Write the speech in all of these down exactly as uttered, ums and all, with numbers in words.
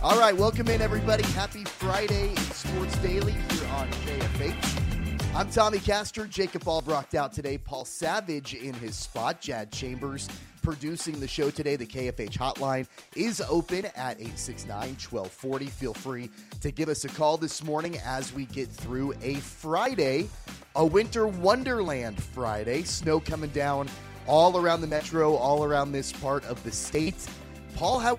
All right, welcome in, everybody. Happy Friday in Sports Daily here on K F H. I'm Tommy Castor. Jacob Albrocht out today. Paul Savage in his spot. Jad Chambers producing the show today. The K F H hotline is open at eight six nine, one two four zero. Feel free to give us a call this morning as we get through a Friday, a winter wonderland Friday. Snow coming down all around the metro, all around this part of the state. Paul, how...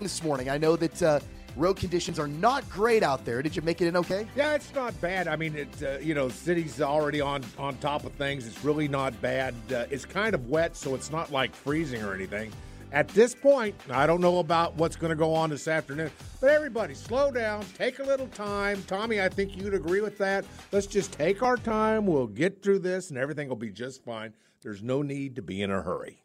this morning. I know that uh, road conditions are not great out there. Did you make it in okay? Yeah, it's not bad. I mean, it, uh, you know, city's already on, on top of things. It's really not bad. Uh, it's kind of wet, so it's not like freezing or anything. At this point, I don't know about what's going to go on this afternoon, but everybody slow down, take a little time. Tommy, I think you'd agree with that. Let's just take our time. We'll get through this, and everything will be just fine. There's no need to be in a hurry.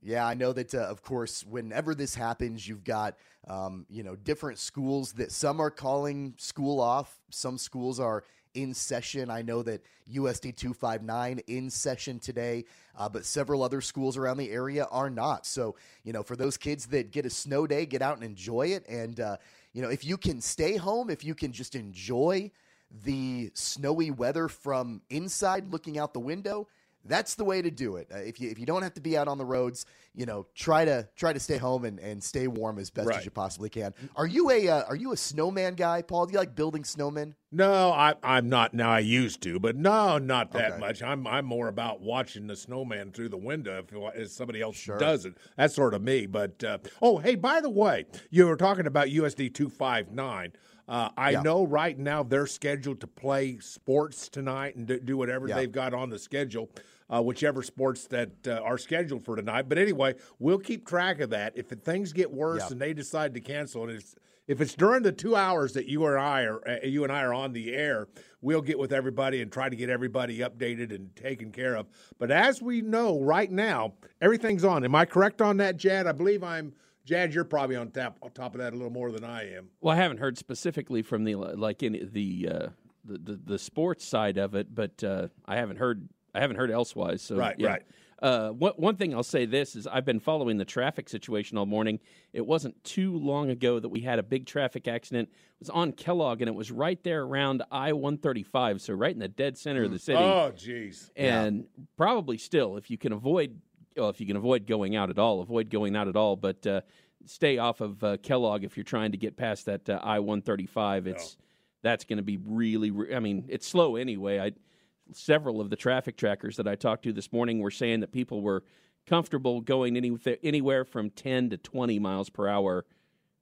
Yeah, I know that, uh, of course, whenever this happens, you've got, um, you know, different schools that some are calling school off. Some schools are in session. I know that U S D two fifty-nine in session today, uh, but several other schools around the area are not. So, you know, for those kids that get a snow day, get out and enjoy it. And, uh, you know, if you can stay home, if you can just enjoy the snowy weather from inside looking out the window, that's the way to do it. Uh, if you if you don't have to be out on the roads, you know, try to try to stay home and, and stay warm as best right. as you possibly can. Are you a uh, are you a snowman guy, Paul? Do you like building snowmen? No, I, I'm not. Now I used to, but no, not that okay. much. I'm I'm more about watching the snowman through the window if, if somebody else sure. does it. That's sort of me. But uh, oh, hey, by the way, you were talking about U S D two fifty-nine. Uh, I yeah. know right now they're scheduled to play sports tonight and do, do whatever yeah. they've got on the schedule. Uh, whichever sports that uh, are scheduled for tonight. But anyway, we'll keep track of that. If things get worse yep. and they decide to cancel, and it's, if it's during the two hours that you and I are uh, you and I are on the air, we'll get with everybody and try to get everybody updated and taken care of. But as we know right now, everything's on. Am I correct on that, Jad? I believe I'm. Jad, you're probably on tap on top of that a little more than I am. Well, I haven't heard specifically from the like in the uh, the, the the sports side of it, but uh, I haven't heard. I haven't heard elsewise. So, right, yeah. right. Uh, what, one thing I'll say this is I've been following the traffic situation all morning. It wasn't too long ago that we had a big traffic accident. It was on Kellogg, and it was right there around I one thirty-five, so right in the dead center of the city. Oh, jeez. And yeah. probably still, if you can avoid well, if you can avoid going out at all, avoid going out at all, but uh, stay off of uh, Kellogg if you're trying to get past that uh, I one thirty-five. It's oh. That's going to be really re- – I mean, it's slow anyway. I Several of the traffic trackers that I talked to this morning were saying that people were comfortable going any, anywhere from ten to twenty miles per hour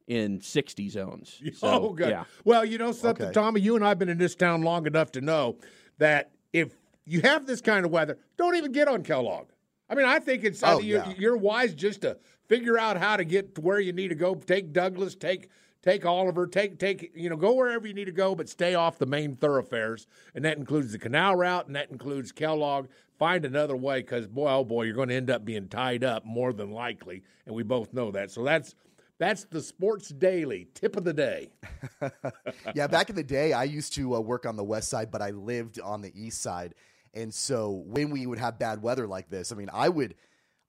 in sixty zones. So, oh, good. Yeah. Well, you know something, okay. Tommy, you and I have been in this town long enough to know that if you have this kind of weather, don't even get on Kellogg. I mean, I think it's oh, you're, yeah. you're wise just to figure out how to get to where you need to go. Take Douglas, take Take Oliver, take, take you know, go wherever you need to go, but stay off the main thoroughfares, and that includes the canal route, and that includes Kellogg. Find another way because, boy, oh, boy, you're going to end up being tied up more than likely, and we both know that. So that's that's the Sports Daily tip of the day. Yeah, back in the day, I used to uh, work on the west side, but I lived on the east side, and so when we would have bad weather like this, I mean, I would,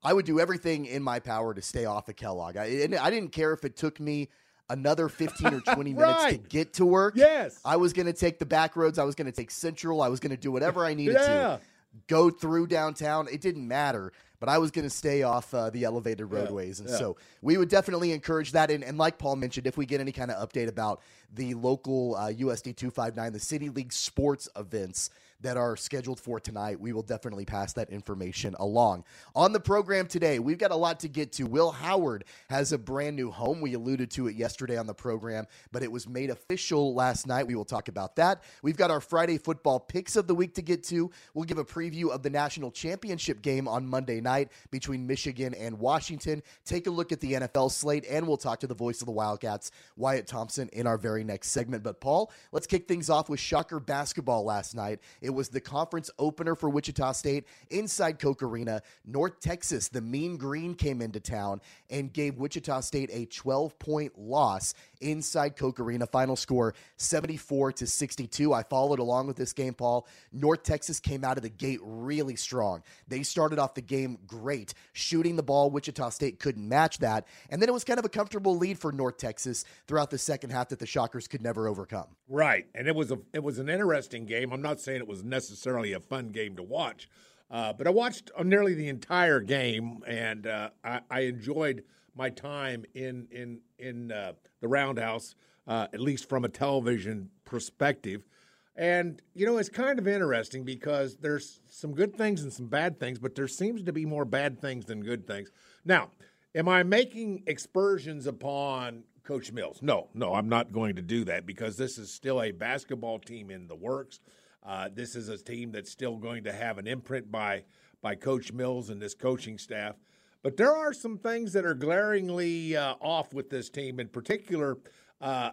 I would do everything in my power to stay off of Kellogg. I, and I didn't care if it took me another fifteen or twenty minutes right. to get to work. Yes. I was going to take the back roads. I was going to take Central. I was going to do whatever I needed yeah. to go through downtown. It didn't matter. but I was going to stay off uh, the elevated roadways. Yeah, and yeah. so we would definitely encourage that. And, and like Paul mentioned, if we get any kind of update about the local uh, U S D two fifty-nine, the City League sports events that are scheduled for tonight, we will definitely pass that information along. On the program today, we've got a lot to get to. Will Howard has a brand new home. We alluded to it yesterday on the program, but it was made official last night. We will talk about that. We've got our Friday football picks of the week to get to. We'll give a preview of the national championship game on Monday night between Michigan and Washington. Take a look at the N F L slate, and we'll talk to the voice of the Wildcats, Wyatt Thompson, in our very next segment. But Paul, let's kick things off with Shocker basketball last night. It was the conference opener for Wichita State inside Coke Arena. North Texas, the Mean Green, came into town and gave Wichita State a twelve-point loss inside Coke Arena. Final score, seventy-four to sixty-two. I followed along with this game, Paul. North Texas came out of the gate really strong. They started off the game great, shooting the ball. Wichita State couldn't match that. And then it was kind of a comfortable lead for North Texas throughout the second half that the Shockers could never overcome. Right, and it was a it was an interesting game. I'm not saying it was necessarily a fun game to watch, uh, but I watched nearly the entire game, and uh, I, I enjoyed my time in in in uh, the Roundhouse, uh, at least from a television perspective. And you know, it's kind of interesting because there's some good things and some bad things, but there seems to be more bad things than good things. Now, am I making aspersions upon Coach Mills? No, no, I'm not going to do that, because this is still a basketball team in the works. Uh, this is a team that's still going to have an imprint by by Coach Mills and this coaching staff. But there are some things that are glaringly uh, off with this team. In particular, uh,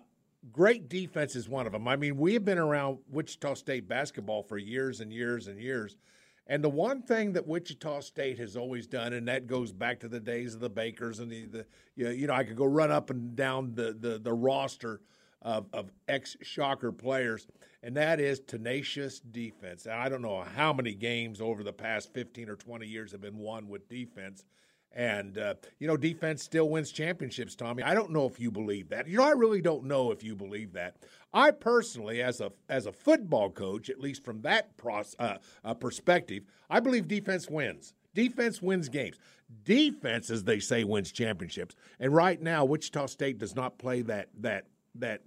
great defense is one of them. I mean, we have been around Wichita State basketball for years and years and years. And the one thing that Wichita State has always done, and that goes back to the days of the Bakers and the, the you know, you know, I could go run up and down the, the, the roster of, of ex-Shocker players, and that is tenacious defense. Now, I don't know how many games over the past fifteen or twenty years have been won with defense. And, uh, you know, defense still wins championships, Tommy. I don't know if you believe that. You know, I really don't know if you believe that. I personally, as a as a football coach, at least from that pros, uh, uh, perspective, I believe defense wins. Defense wins games. Defense, as they say, wins championships. And right now, Wichita State does not play that that that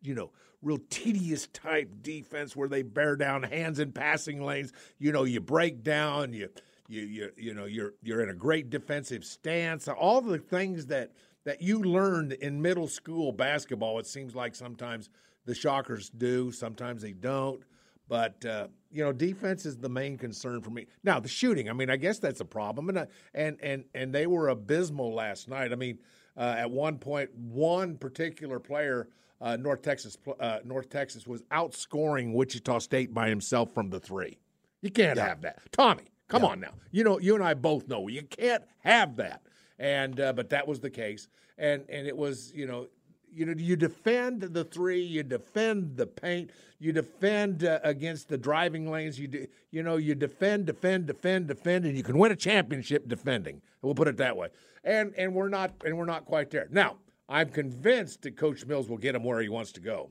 you know, real tedious type defense where they bear down, hands in passing lanes. You know, you break down, you, you, you, you know, you're, you're in a great defensive stance. All the things that, that you learned in middle school basketball, it seems like sometimes the Shockers do, sometimes they don't. But, uh, you know, defense is the main concern for me. Now, the shooting, I mean, I guess that's a problem. And, I, and, and, and they were abysmal last night. I mean, uh, at one point, one particular player, Uh, North Texas uh, North Texas was outscoring Wichita State by himself from the three. You can't yeah. have that. Tommy, come yeah. on now. You know, you and I both know you can't have that. And uh, but that was the case. And and it was, you know, you know, you defend the three, you defend the paint, you defend uh, against the driving lanes, you do, you know, you defend, defend, defend, defend, and you can win a championship defending. We'll put it that way. And and we're not and we're not quite there. Now, I'm convinced that Coach Mills will get him where he wants to go.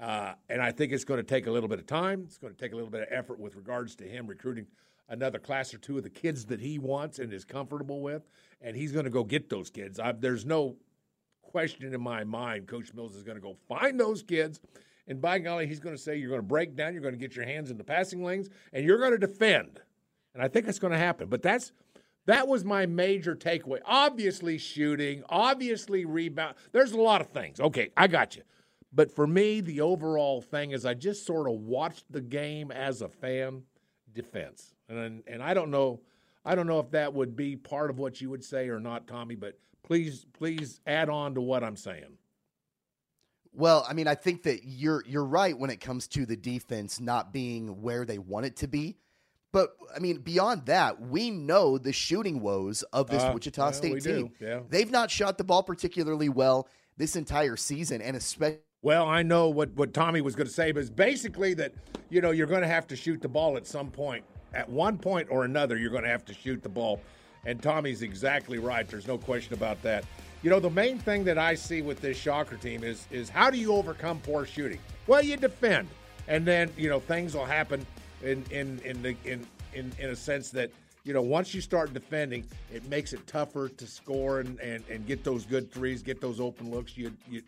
Uh, and I think it's going to take a little bit of time. It's going to take a little bit of effort with regards to him recruiting another class or two of the kids that he wants and is comfortable with. And he's going to go get those kids. I, there's no question in my mind Coach Mills is going to go find those kids. And by golly, he's going to say, you're going to break down, you're going to get your hands in the passing lanes, and you're going to defend. And I think it's going to happen. But that's – that was my major takeaway. Obviously shooting, obviously rebound. There's a lot of things. Okay, I got you. But for me, the overall thing is I just sort of watched the game as a fan, defense. And and I don't know I don't know if that would be part of what you would say or not, Tommy, but please please add on to what I'm saying. Well, I mean, I think that you're you're right when it comes to the defense not being where they want it to be. But, I mean, beyond that, we know the shooting woes of this uh, Wichita yeah, State team. Yeah. They've not shot the ball particularly well this entire season, and especially... Well, I know what, what Tommy was going to say, but it's basically that, you know, you're going to have to shoot the ball at some point. At one point or another, you're going to have to shoot the ball. And Tommy's exactly right. There's no question about that. You know, the main thing that I see with this Shocker team is, is how do you overcome poor shooting? Well, you defend, and then, you know, things will happen... In in in the in, in in a sense that you know, once you start defending, it makes it tougher to score and, and, and get those good threes, get those open looks. You you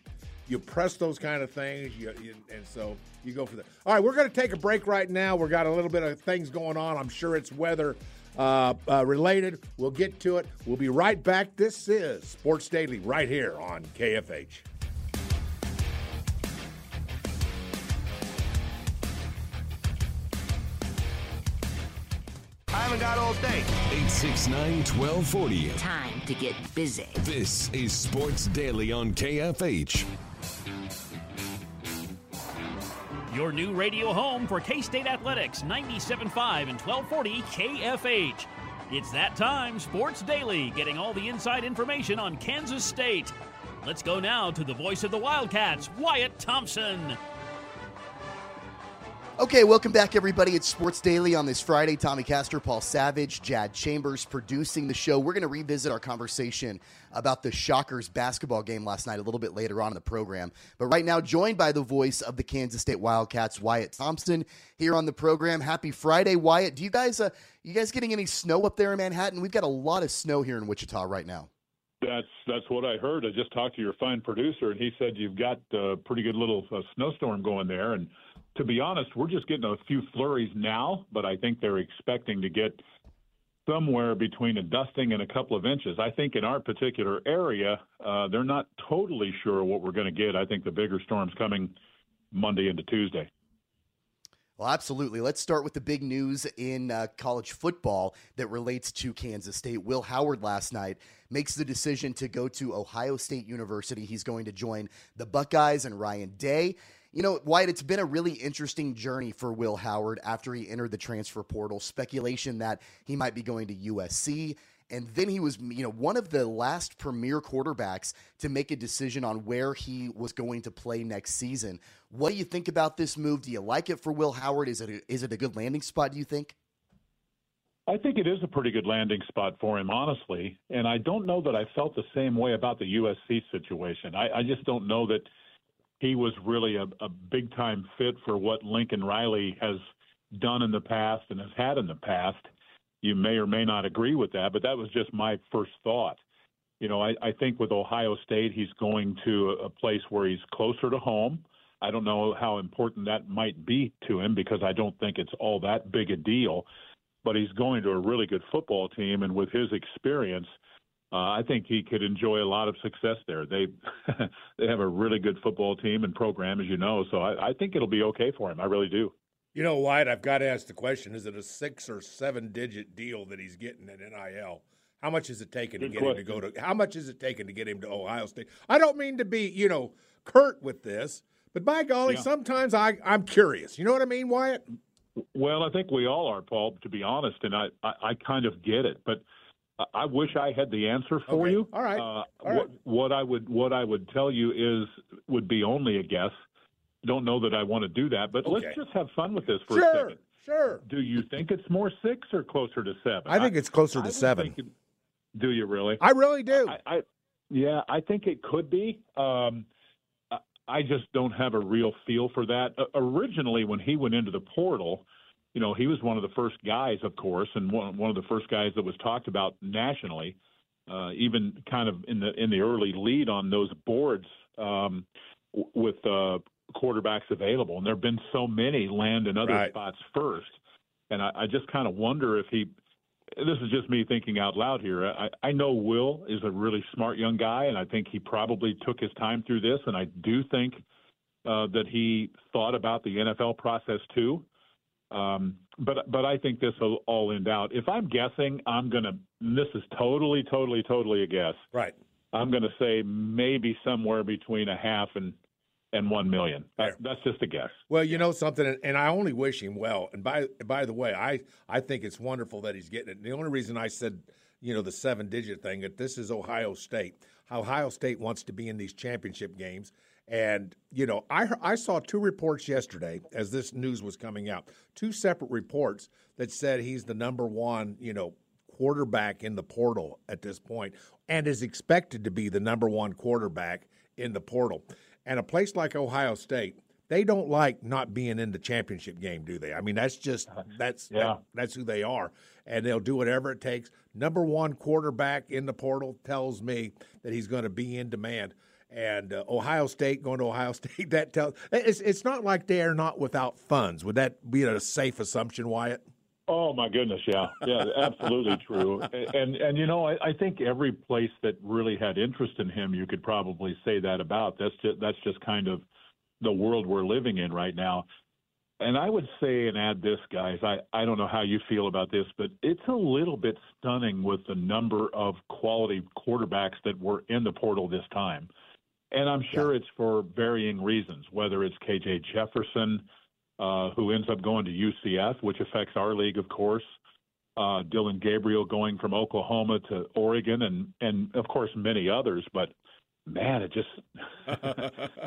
you press those kind of things, you, you, and so you go for that. All right, we're going to take a break right now. We've got a little bit of things going on. I'm sure it's weather uh, uh, related. We'll get to it. We'll be right back. This is Sports Daily right here on K F H. Got all day. eight six nine, one two four zero. Time to get busy. This is Sports Daily on K F H. Your new radio home for K-State Athletics, ninety-seven point five and twelve forty K F H. It's that time, Sports Daily, getting all the inside information on Kansas State. Let's go now to the voice of the Wildcats, Wyatt Thompson. Okay, welcome back, everybody. It's Sports Daily on this Friday. Tommy Castor, Paul Savage, Jad Chambers producing the show. We're going to revisit our conversation about the Shockers basketball game last night a little bit later on in the program. But right now, joined by the voice of the Kansas State Wildcats, Wyatt Thompson, here on the program. Happy Friday, Wyatt. Do you guys, uh, you guys getting any snow up there in Manhattan? We've got a lot of snow here in Wichita right now. That's that's what I heard. I just talked to your fine producer, and he said you've got a pretty good little uh, snowstorm going there, and to be honest, we're just getting a few flurries now, but I think they're expecting to get somewhere between a dusting and a couple of inches. I think in our particular area, uh, they're not totally sure what we're going to get. I think the bigger storm's coming Monday into Tuesday. Well, absolutely. Let's start with the big news in uh, college football that relates to Kansas State. Will Howard last night makes the decision to go to Ohio State University. He's going to join the Buckeyes and Ryan Day. You know, Wyatt, it's been a really interesting journey for Will Howard after he entered the transfer portal. Speculation that he might be going to U S C. And then he was, you know, one of the last premier quarterbacks to make a decision on where he was going to play next season. What do you think about this move? Do you like it for Will Howard? Is it a, is it a good landing spot, do you think? I think it is a pretty good landing spot for him, honestly. And I don't know that I felt the same way about the U S C situation. I, I just don't know that he was really a, a big-time fit for what Lincoln Riley has done in the past and has had in the past. You may or may not agree with that, but that was just my first thought. You know, I, I think with Ohio State, he's going to a place where he's closer to home. I don't know how important that might be to him because I don't think it's all that big a deal, but he's going to a really good football team, and with his experience, Uh, I think he could enjoy a lot of success there. They they have a really good football team and program, as you know, so I, I think it'll be okay for him. I really do. You know, Wyatt, I've got to ask the question, is it a six- or seven-digit deal that he's getting at N I L? How much is it taking to get him to go to – how much is it taking to get him to Ohio State? I don't mean to be, you know, curt with this, but by golly, yeah. sometimes I, I'm curious. You know what I mean, Wyatt? Well, I think we all are, Paul, to be honest, and I, I, I kind of get it, but – I wish I had the answer for okay. you. All right. Uh, All right. What, what I would what I would tell you is would be only a guess. Don't know that I want to do that, but okay. let's just have fun with this for sure, a second. Sure. Do you think it's more six or closer to seven? I think I, it's closer I to seven. It, do you really? I really do. I, I yeah, I think it could be. Um, I, I just don't have a real feel for that. Uh, originally, when he went into the portal, you know, he was one of the first guys, of course, and one, one of the first guys that was talked about nationally, uh, even kind of in the in the early lead on those boards um, w- with uh, quarterbacks available. And there have been so many land in other right. spots first. And I, I just kind of wonder if he – this is just me thinking out loud here. I, I know Will is a really smart young guy, and I think he probably took his time through this. And I do think uh, that he thought about the N F L process too. Um, but but I think this will all end out. If I'm guessing, I'm going to – this is totally, totally, totally a guess. Right. I'm going to say maybe somewhere between a half and, and one million. That, that's just a guess. Well, you know something, and I only wish him well. And by by the way, I, I think it's wonderful that he's getting it. And the only reason I said, you know, the seven-digit thing, that this is Ohio State. Ohio State wants to be in these championship games. And, you know, I I saw two reports yesterday as this news was coming out, two separate reports that said he's the number one, you know, quarterback in the portal at this point and is expected to be the number one quarterback in the portal. And a place like Ohio State, they don't like not being in the championship game, do they? I mean, that's just that's yeah. that, that's who they are, and they'll do whatever it takes. Number one quarterback in the portal tells me that he's going to be in demand. And uh, Ohio State, going to Ohio State, that tells it's, – it's not like they are not without funds. Would that be a safe assumption, Wyatt? Oh, my goodness, yeah. Yeah, absolutely true. And, and, and you know, I, I think every place that really had interest in him, you could probably say that about. That's just, that's just kind of the world we're living in right now. And I would say and add this, guys, I, I don't know how you feel about this, but it's a little bit stunning with the number of quality quarterbacks that were in the portal this time. And I'm sure yeah. it's for varying reasons, whether it's K J Jefferson, uh, who ends up going to U C F, which affects our league, of course, uh, Dylan Gabriel going from Oklahoma to Oregon, and, and of course, many others. But, man, it just –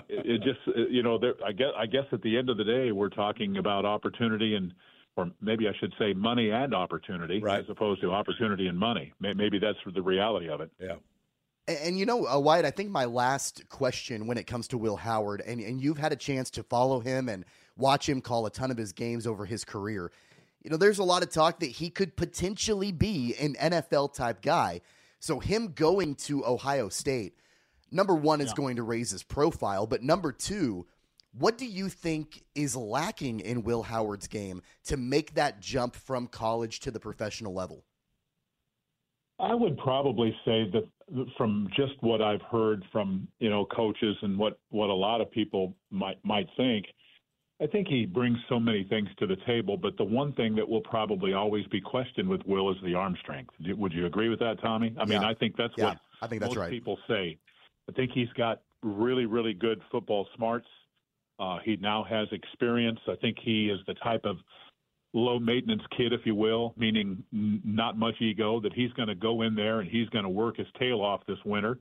it just you know, there, I, guess, I guess at the end of the day, we're talking about opportunity and – or maybe I should say money and opportunity right. as opposed to opportunity and money. Maybe that's the reality of it. Yeah. And, you know, uh, Wyatt, I think my last question when it comes to Will Howard, and, and you've had a chance to follow him and watch him call a ton of his games over his career. You know, there's a lot of talk that he could potentially be an N F L-type guy. So him going to Ohio State, number one, is yeah. going to raise his profile. But number two, what do you think is lacking in Will Howard's game to make that jump from college to the professional level? I would probably say that from just what I've heard from, you know, coaches and what, what a lot of people might might think, I think he brings so many things to the table. But the one thing that will probably always be questioned with Will is the arm strength. Would you agree with that, Tommy? I yeah. mean, I think that's yeah, what I think that's most right. people say. I think he's got really, really good football smarts. Uh, he now has experience. I think he is the type of low-maintenance kid, if you will, meaning n- not much ego, that he's going to go in there and he's going to work his tail off this winter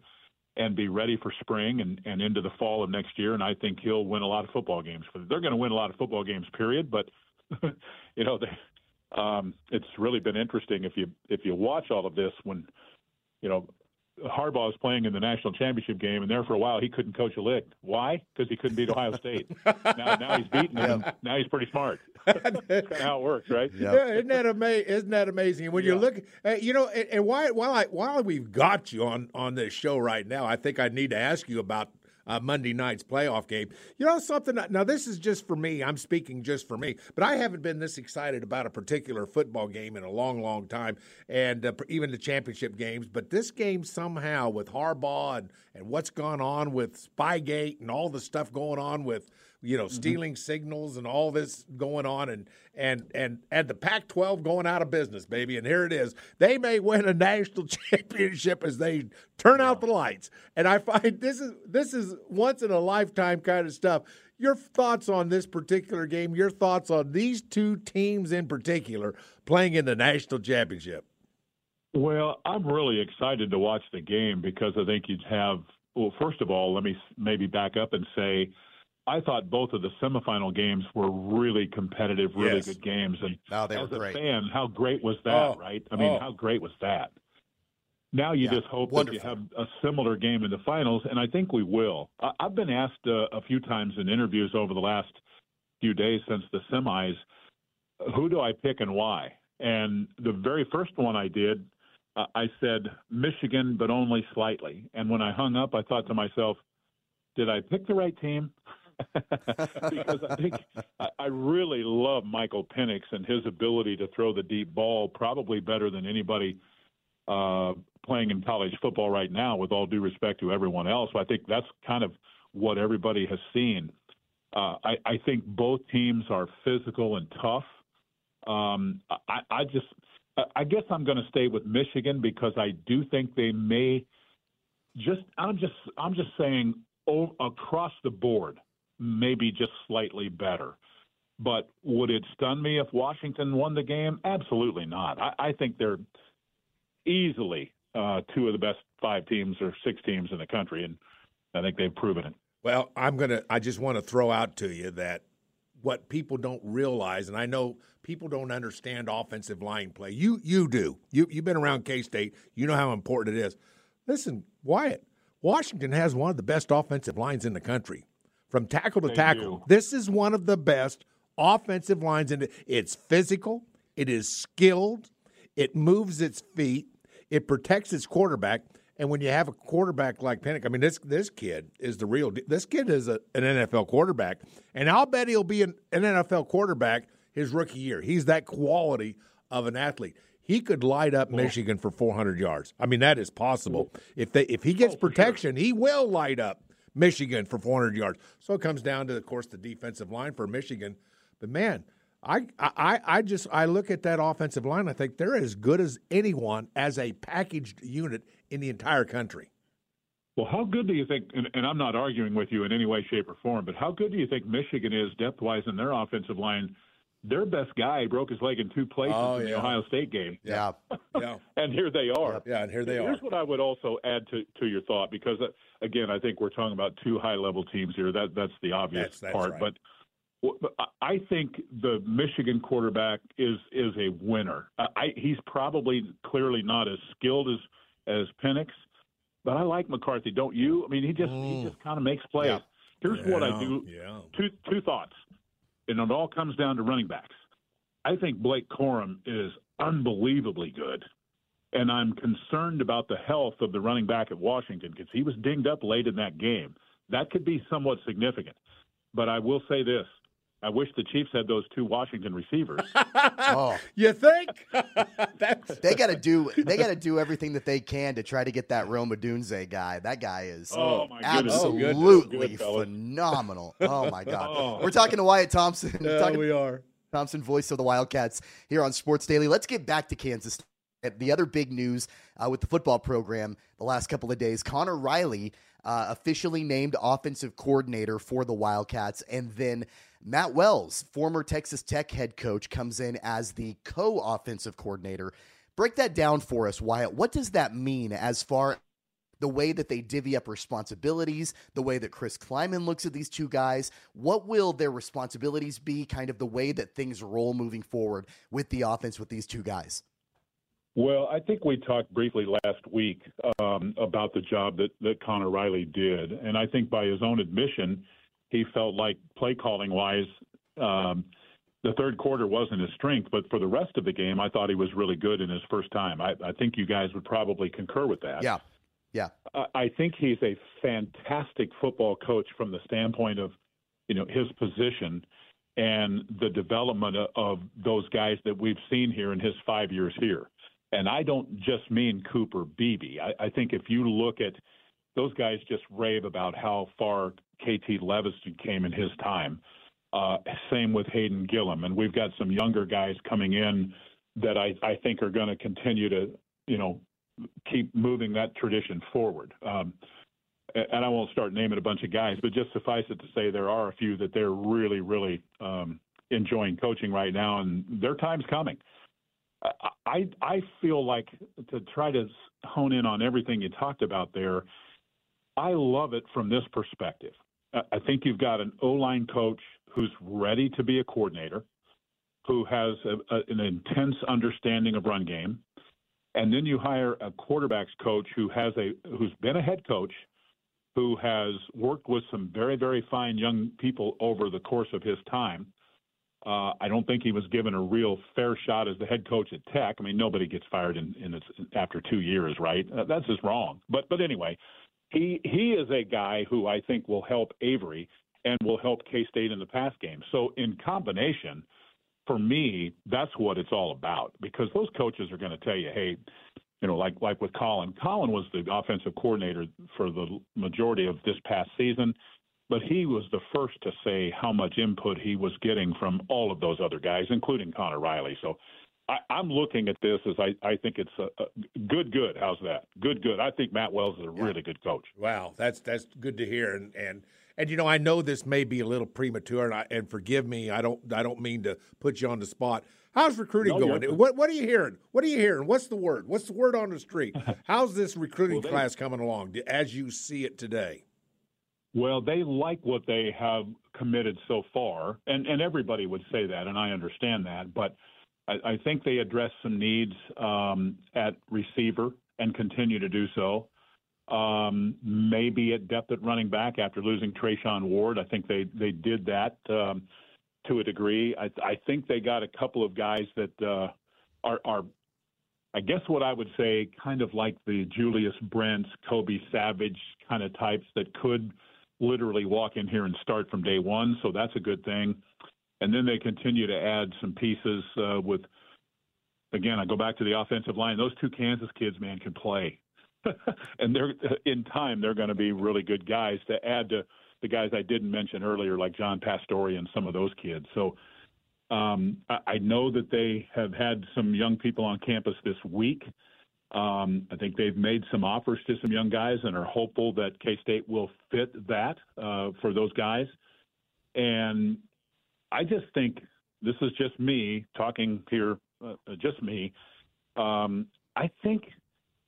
and be ready for spring and, and into the fall of next year, and I think he'll win a lot of football games. They're going to win a lot of football games, period, but, you know, they, um, it's really been interesting if you if you watch all of this when, you know, Harbaugh is playing in the national championship game, and there for a while he couldn't coach a lick. Why? Because he couldn't beat Ohio State. now, now he's beating him. Yep. Now he's pretty smart. That's kind of how it works, right? Yep. Yeah, isn't that amazing? Isn't that amazing? When yeah. you look, uh, you know, and, and why, while I, while we've got you on, on this show right now, I think I need to ask you about uh, Monday night's playoff game. You know something? Now this is just for me. I'm speaking just for me, but I haven't been this excited about a particular football game in a long, long time, and uh, even the championship games. But this game somehow, with Harbaugh and, and what's gone on with Spygate and all the stuff going on with, you know, stealing mm-hmm. signals and all this going on, and and and and the Pac twelve going out of business, baby. And here it is. They may win a national championship as they turn yeah. out the lights. And I find this is this is once in a lifetime kind of stuff. Your thoughts on this particular game? Your thoughts on these two teams in particular playing in the national championship? Well, I'm really excited to watch the game because I think you'd have. Well, first of all, let me maybe back up and say, I thought both of the semifinal games were really competitive, really yes. good games. And no, they as were great. A fan, how great was that, oh, right? I mean, oh. how great was that? Now you yeah, just hope wonderful. that you have a similar game in the finals, and I think we will. I- I've been asked uh, a few times in interviews over the last few days since the semis, who do I pick and why? And the very first one I did, uh, I said Michigan, but only slightly. And when I hung up, I thought to myself, did I pick the right team? Because I think I really love Michael Penix and his ability to throw the deep ball, probably better than anybody uh, playing in college football right now, with all due respect to everyone else. So I think that's kind of what everybody has seen. Uh, I, I think both teams are physical and tough. Um, I, I just, I guess I'm going to stay with Michigan because I do think they may just, I'm just, I'm just saying oh, across the board, maybe just slightly better. But would it stun me if Washington won the game? Absolutely not. I, I think they're easily uh, two of the best five teams or six teams in the country, and I think they've proven it. Well, I'm gonna. I just want to throw out to you that what people don't realize, and I know people don't understand offensive line play. You you do. You you've been around K-State. You know how important it is. Listen, Wyatt, Washington has one of the best offensive lines in the country. from tackle to they tackle. Do. This is one of the best offensive lines, and it's physical. It is skilled. It moves its feet. It protects its quarterback. And when you have a quarterback like Penix, I mean, this this kid is the real – this kid is a, an N F L quarterback. And I'll bet he'll be an, an N F L quarterback his rookie year. He's that quality of an athlete. He could light up Michigan for four hundred yards. I mean, that is possible. If they if he gets protection, he will light up Michigan for four hundred yards. So it comes down to, of course, the defensive line for Michigan. But, man, I, I, I just I look at that offensive line. I think they're as good as anyone as a packaged unit in the entire country. Well, how good do you think, and, and I'm not arguing with you in any way, shape, or form, but how good do you think Michigan is depth-wise in their offensive line? Their best guy broke his leg in two places oh, in yeah. the Ohio State game. Yeah, yeah. And here they are. Yeah, and here they Here's are. Here's what I would also add to, to your thought, because, uh, again, I think we're talking about two high-level teams here. That That's the obvious that's, that's part. Right. But, w- but I think the Michigan quarterback is is a winner. I, I, he's probably clearly not as skilled as, as Penix, but I like McCarthy. Don't you? I mean, he just, mm. he just kind of makes plays. Yeah. Here's yeah. what I do. Yeah. Two Two thoughts. And it all comes down to running backs. I think Blake Corum is unbelievably good, and I'm concerned about the health of the running back at Washington because he was dinged up late in that game. That could be somewhat significant. But I will say this. I wish the Chiefs had those two Washington receivers. oh. You think? That's... They got to do They got to do everything that they can to try to get that Rome Odunze guy. That guy is oh, my absolutely oh, phenomenal. Oh, my God. Oh. We're talking to Wyatt Thompson. Yeah, talking we are. Thompson, voice of the Wildcats here on Sports Daily. Let's get back to Kansas. The other big news uh, with the football program the last couple of days, Connor Riley uh, officially named offensive coordinator for the Wildcats, and then Matt Wells, former Texas Tech head coach, comes in as the co-offensive coordinator. Break that down for us, Wyatt. What does that mean as far as the way that they divvy up responsibilities, the way that Chris Kleiman looks at these two guys? What will their responsibilities be, kind of the way that things roll moving forward with the offense with these two guys? Well, I think we talked briefly last week um, about the job that, that Connor Riley did, and I think by his own admission, he felt like play calling wise, um, the third quarter wasn't his strength, but for the rest of the game, I thought he was really good in his first time. I, I think you guys would probably concur with that. Yeah, yeah. I, I think he's a fantastic football coach from the standpoint of, you know, his position and the development of those guys that we've seen here in his five years here. And I don't just mean Cooper Beebe. I, I think if you look at those guys, just rave about how far K T Leviston came in his time. Uh, same with Hayden Gillum. And we've got some younger guys coming in that I, I think are going to continue to, you know, keep moving that tradition forward. Um, and I won't start naming a bunch of guys, but just suffice it to say there are a few that they're really, really um, enjoying coaching right now, and their time's coming. I I feel like to try to hone in on everything you talked about there, I love it from this perspective. I think you've got an O-line coach who's ready to be a coordinator, who has a, a, an intense understanding of run game, and then you hire a quarterbacks coach who has a who's been a head coach, who has worked with some very, very fine young people over the course of his time. Uh, I don't think he was given a real fair shot as the head coach at Tech. I mean, nobody gets fired in, in its, after two years, right? Uh, that's just wrong. But but anyway, he he is a guy who I think will help Avery and will help K-State in the pass game. So in combination, for me, that's what it's all about, because those coaches are going to tell you, hey, you know, like like with Colin. Colin was the offensive coordinator for the majority of this past season. But he was the first to say how much input he was getting from all of those other guys, including Connor Riley. So I, I'm looking at this as I, I think it's a, a good, good. How's that? Good, good. I think Matt Wells is a really good coach. Wow, that's that's good to hear. And and, and you know, I know this may be a little premature, and I, and forgive me, I don't I don't mean to put you on the spot. How's recruiting no, going? What what are you hearing? What are you hearing? What's the word? What's the word on the street? How's this recruiting well, they, class coming along as you see it today? Well, they like what they have committed so far, and, and everybody would say that, and I understand that, but I, I think they address some needs um, at receiver and continue to do so. um, maybe at depth at running back after losing Trayshawn Ward. I think they, they did that um, to a degree. I, I think they got a couple of guys that uh, are, are, I guess what I would say, kind of like the Julius Brents, Kobe Savage kind of types that could literally walk in here and start from day one. So that's a good thing. And then they continue to add some pieces uh, with, again, I go back to the offensive line. Those two Kansas kids, man, can play. And they're in time, they're going to be really good guys to add to the guys I didn't mention earlier, like John Pastore and some of those kids. So um, I, I know that they have had some young people on campus this week. Um, I think they've made some offers to some young guys and are hopeful that K-State will fit that uh, for those guys. And I just think this is just me talking here, uh, just me. Um, I think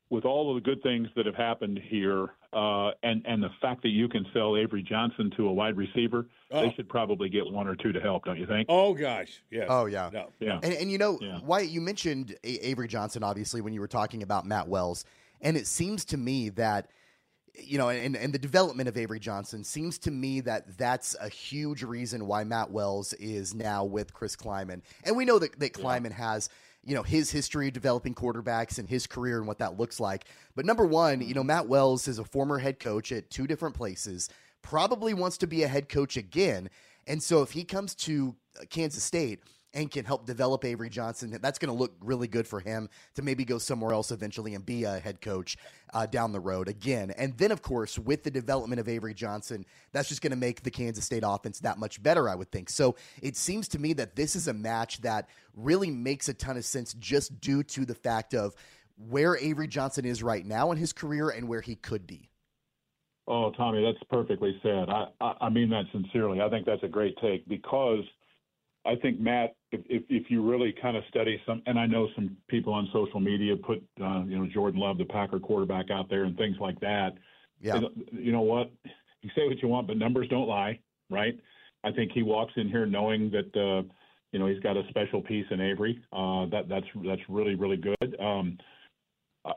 with all of the good things that have happened here uh, and, and the fact that you can sell Avery Johnson to a wide receiver, oh. they should probably get one or two to help, don't you think? Oh, gosh. Yeah. Oh, yeah. No. yeah. And, and, you know, yeah. Wyatt, you mentioned a- Avery Johnson, obviously, when you were talking about Matt Wells. And it seems to me that, you know, and, and the development of Avery Johnson seems to me that that's a huge reason why Matt Wells is now with Chris Kleiman. And we know that, that Kleiman yeah. has, you know, his history of developing quarterbacks and his career and what that looks like. But number one, you know, Matt Wells is a former head coach at two different places, probably wants to be a head coach again. And so if he comes to Kansas State and can help develop Avery Johnson, that's going to look really good for him to maybe go somewhere else eventually and be a head coach uh, down the road again. And then, of course, with the development of Avery Johnson, that's just going to make the Kansas State offense that much better, I would think. So it seems to me that this is a match that really makes a ton of sense just due to the fact of where Avery Johnson is right now in his career and where he could be. Oh, Tommy, that's perfectly said. I, I, I mean that sincerely. I think that's a great take because I think, Matt, If, if if you really kind of study some, and I know some people on social media put, uh, you know, Jordan Love, the Packer quarterback, out there and things like that. Yeah. And, you know what? You say what you want, but numbers don't lie, right? I think he walks in here knowing that, uh, you know, he's got a special piece in Avery. Uh, that that's that's really really good. Um, I,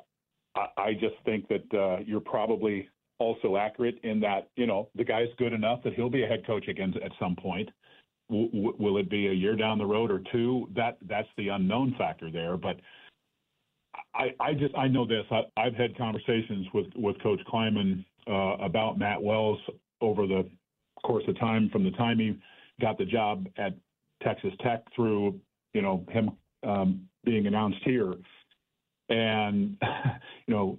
I just think that uh, you're probably also accurate in that, you know, the guy's good enough that he'll be a head coach again at some point. Will it be a year down the road or two? That that's the unknown factor there. But I, I just I know this. I, I've had conversations with, with Coach Kleiman uh, about Matt Wells over the course of time, from the time he got the job at Texas Tech through you know him um, being announced here, and you know.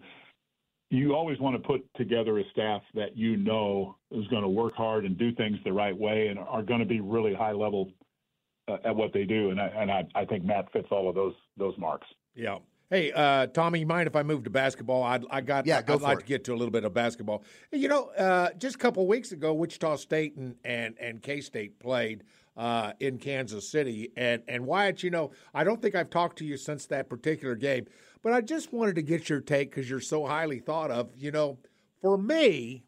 You always want to put together a staff that you know is going to work hard and do things the right way and are going to be really high level uh, at what they do. And I, and I, I think Matt fits all of those those marks. Yeah. Hey, uh, Tommy, you mind if I move to basketball? I'd, I got, yeah, go I'd like it. to get to a little bit of basketball. You know, uh, just a couple of weeks ago, Wichita State and, and, and K-State played uh, in Kansas City. And, and Wyatt, you know, I don't think I've talked to you since that particular game, but I just wanted to get your take because you're so highly thought of. You know, for me,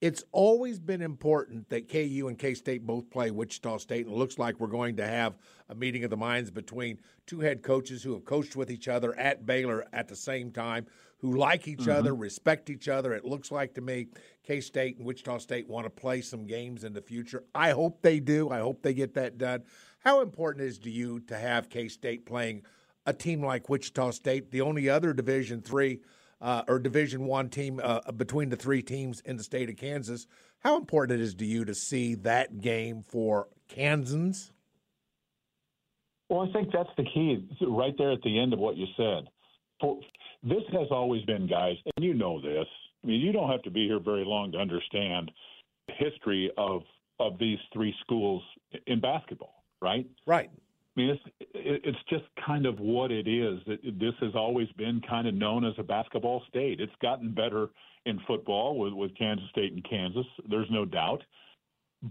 it's always been important that K U and K-State both play Wichita State, and it looks like we're going to have a meeting of the minds between two head coaches who have coached with each other at Baylor at the same time, who like each mm-hmm. other, respect each other. It looks like to me K-State and Wichita State want to play some games in the future. I hope they do. I hope they get that done. How important is to you to have K-State playing a team like Wichita State, the only other Division three Uh, or Division One team uh, between the three teams in the state of Kansas? How important it is to you to see that game for Kansans? Well, I think that's the key right there at the end of what you said. For, this has always been, guys, and you know this. I mean, you don't have to be here very long to understand the history of of these three schools in basketball, right? Right. I mean, it's, it's just kind of what it is. This has always been kind of known as a basketball state. It's gotten better in football with, with Kansas State and Kansas. There's no doubt.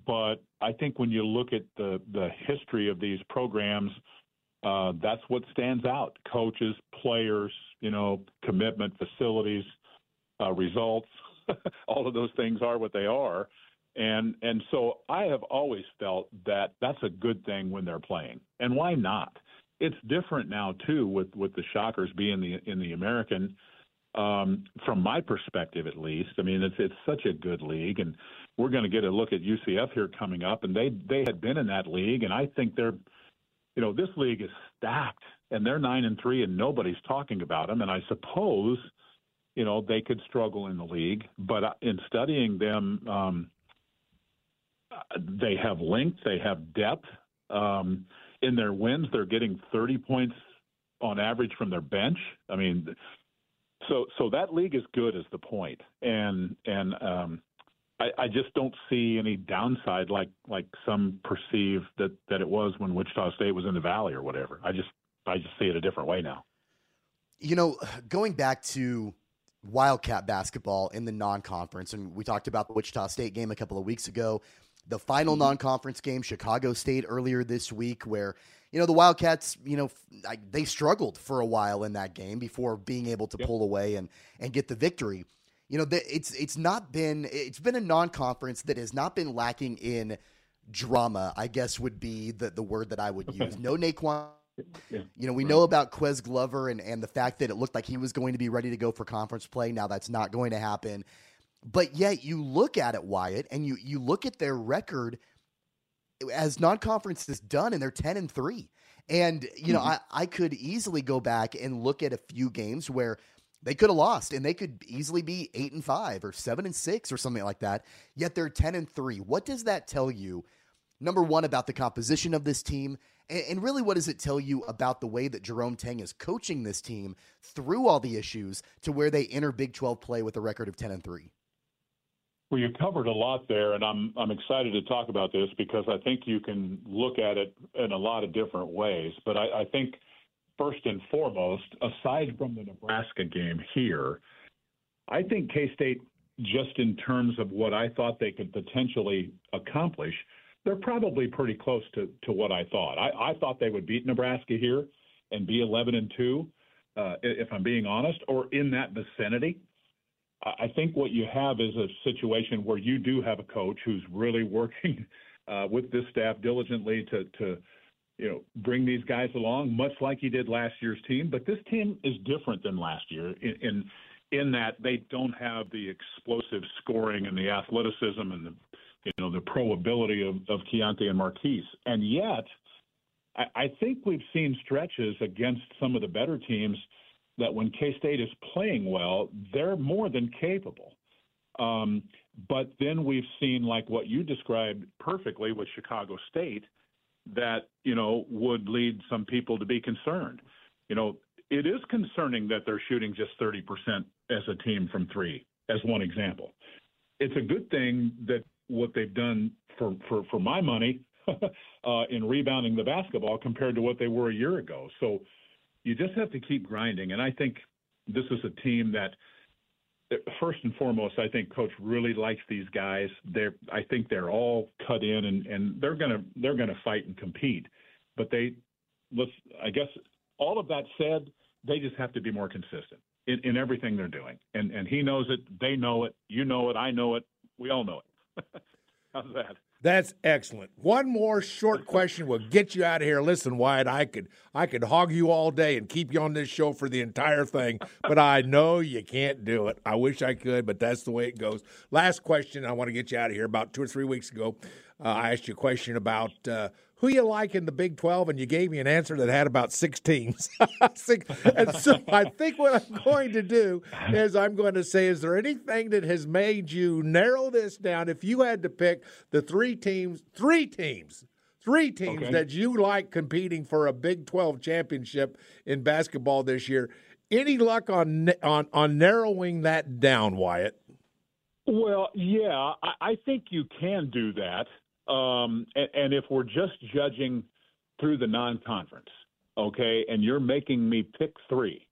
But I think when you look at the, the history of these programs, uh, that's what stands out. Coaches, players, you know, commitment, facilities, uh, results, all of those things are what they are. And and so I have always felt that that's a good thing when they're playing. And why not? It's different now, too, with, with the Shockers being the in the American. um, from my perspective at least. I mean, it's it's such a good league, and we're going to get a look at U C F here coming up, and they they had been in that league, and I think they're, you know, this league is stacked, and they're nine and three, and nobody's talking about them, and I suppose, you know, they could struggle in the league, but in studying them, um, they have length, they have depth. Um, in their wins, they're getting thirty points on average from their bench. I mean, so so that league is good is the point. And and um, I, I just don't see any downside like like some perceive that, that it was when Wichita State was in the Valley or whatever. I just I just see it a different way now. You know, going back to Wildcat basketball in the non-conference, and we talked about the Wichita State game a couple of weeks ago, the final non-conference game, Chicago State earlier this week, where, you know, the Wildcats, you know, they struggled for a while in that game before being able to yep. pull away and, and get the victory. You know, it's, it's not been, it's been a non-conference that has not been lacking in drama, I guess would be the, the word that I would okay. use. No Naquan. Yeah. You know, we right. know about Quez Glover and, and the fact that it looked like he was going to be ready to go for conference play. Now that's not going to happen. But yet you look at it, Wyatt, and you, you look at their record as non-conference is done, and they're ten and three. And, you mm-hmm. know, I, I could easily go back and look at a few games where they could have lost, and they could easily be eight and five or seven and six or something like that. Yet they're ten and three. What does that tell you? Number one, about the composition of this team. And really, what does it tell you about the way that Jerome Tang is coaching this team through all the issues to where they enter Big twelve play with a record of ten and three? Well, you covered a lot there, and I'm I'm excited to talk about this because I think you can look at it in a lot of different ways. But I, I think first and foremost, aside from the Nebraska game here, I think K-State, just in terms of what I thought they could potentially accomplish, they're probably pretty close to, to what I thought. I, I thought they would beat Nebraska here and be eleven and two, uh, if I'm being honest, or in that vicinity. I think what you have is a situation where you do have a coach who's really working uh, with this staff diligently to, to, you know, bring these guys along, much like he did last year's team. But this team is different than last year in, in, in that they don't have the explosive scoring and the athleticism and the, you know, the pro ability of, of Keontae and Marquise. And yet, I, I think we've seen stretches against some of the better teams that when K-State is playing well, they're more than capable. Um, but then we've seen, like what you described perfectly with Chicago State, that, you know, would lead some people to be concerned. You know, it is concerning that they're shooting just thirty percent as a team from three, as one example. It's a good thing that what they've done for, for, for my money uh, in rebounding the basketball compared to what they were a year ago. So you just have to keep grinding. And I think this is a team that, first and foremost, I think Coach really likes these guys. They're, I think they're all cut in, and, and they're gonna they're gonna fight and compete. But they, let's, I guess, all of that said, they just have to be more consistent in, in everything they're doing. And and he knows it. They know it. You know it. I know it. We all know it. How's that? That's excellent. One more short question will get you out of here. Listen, Wyatt, I could I could hog you all day and keep you on this show for the entire thing, but I know you can't do it. I wish I could, but that's the way it goes. Last question, I want to get you out of here. About two or three weeks ago, uh, I asked you a question about uh, who you like in the Big twelve, and you gave me an answer that had about six teams. six. And so I think what I'm going to do is I'm going to say, is there anything that has made you narrow this down? If you had to pick the three teams, three teams, three teams okay. that you like competing for a Big twelve championship in basketball this year, any luck on on, on narrowing that down, Wyatt? Well, yeah, I, I think you can do that. Um, and, and if we're just judging through the non-conference, okay, and you're making me pick three,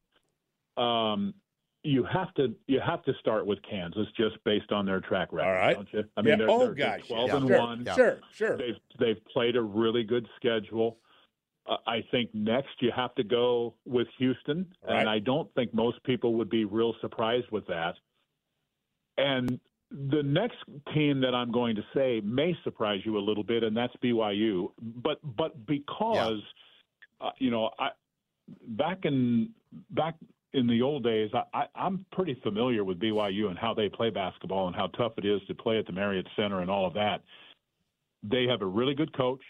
um, you have to you have to start with Kansas just based on their track record. All right. Don't you? I mean, yeah. they're, oh, they're, gosh. they're twelve yeah. and sure. one. Yeah. Sure, sure. They've they've played a really good schedule. Uh, I think next you have to go with Houston, right. and I don't think most people would be real surprised with that. And the next team that I'm going to say may surprise you a little bit, and that's B Y U. But but because, yeah. uh, you know, I, back in back in the old days, I, I, I'm pretty familiar with B Y U and how they play basketball and how tough it is to play at the Marriott Center and all of that. They have a really good coach.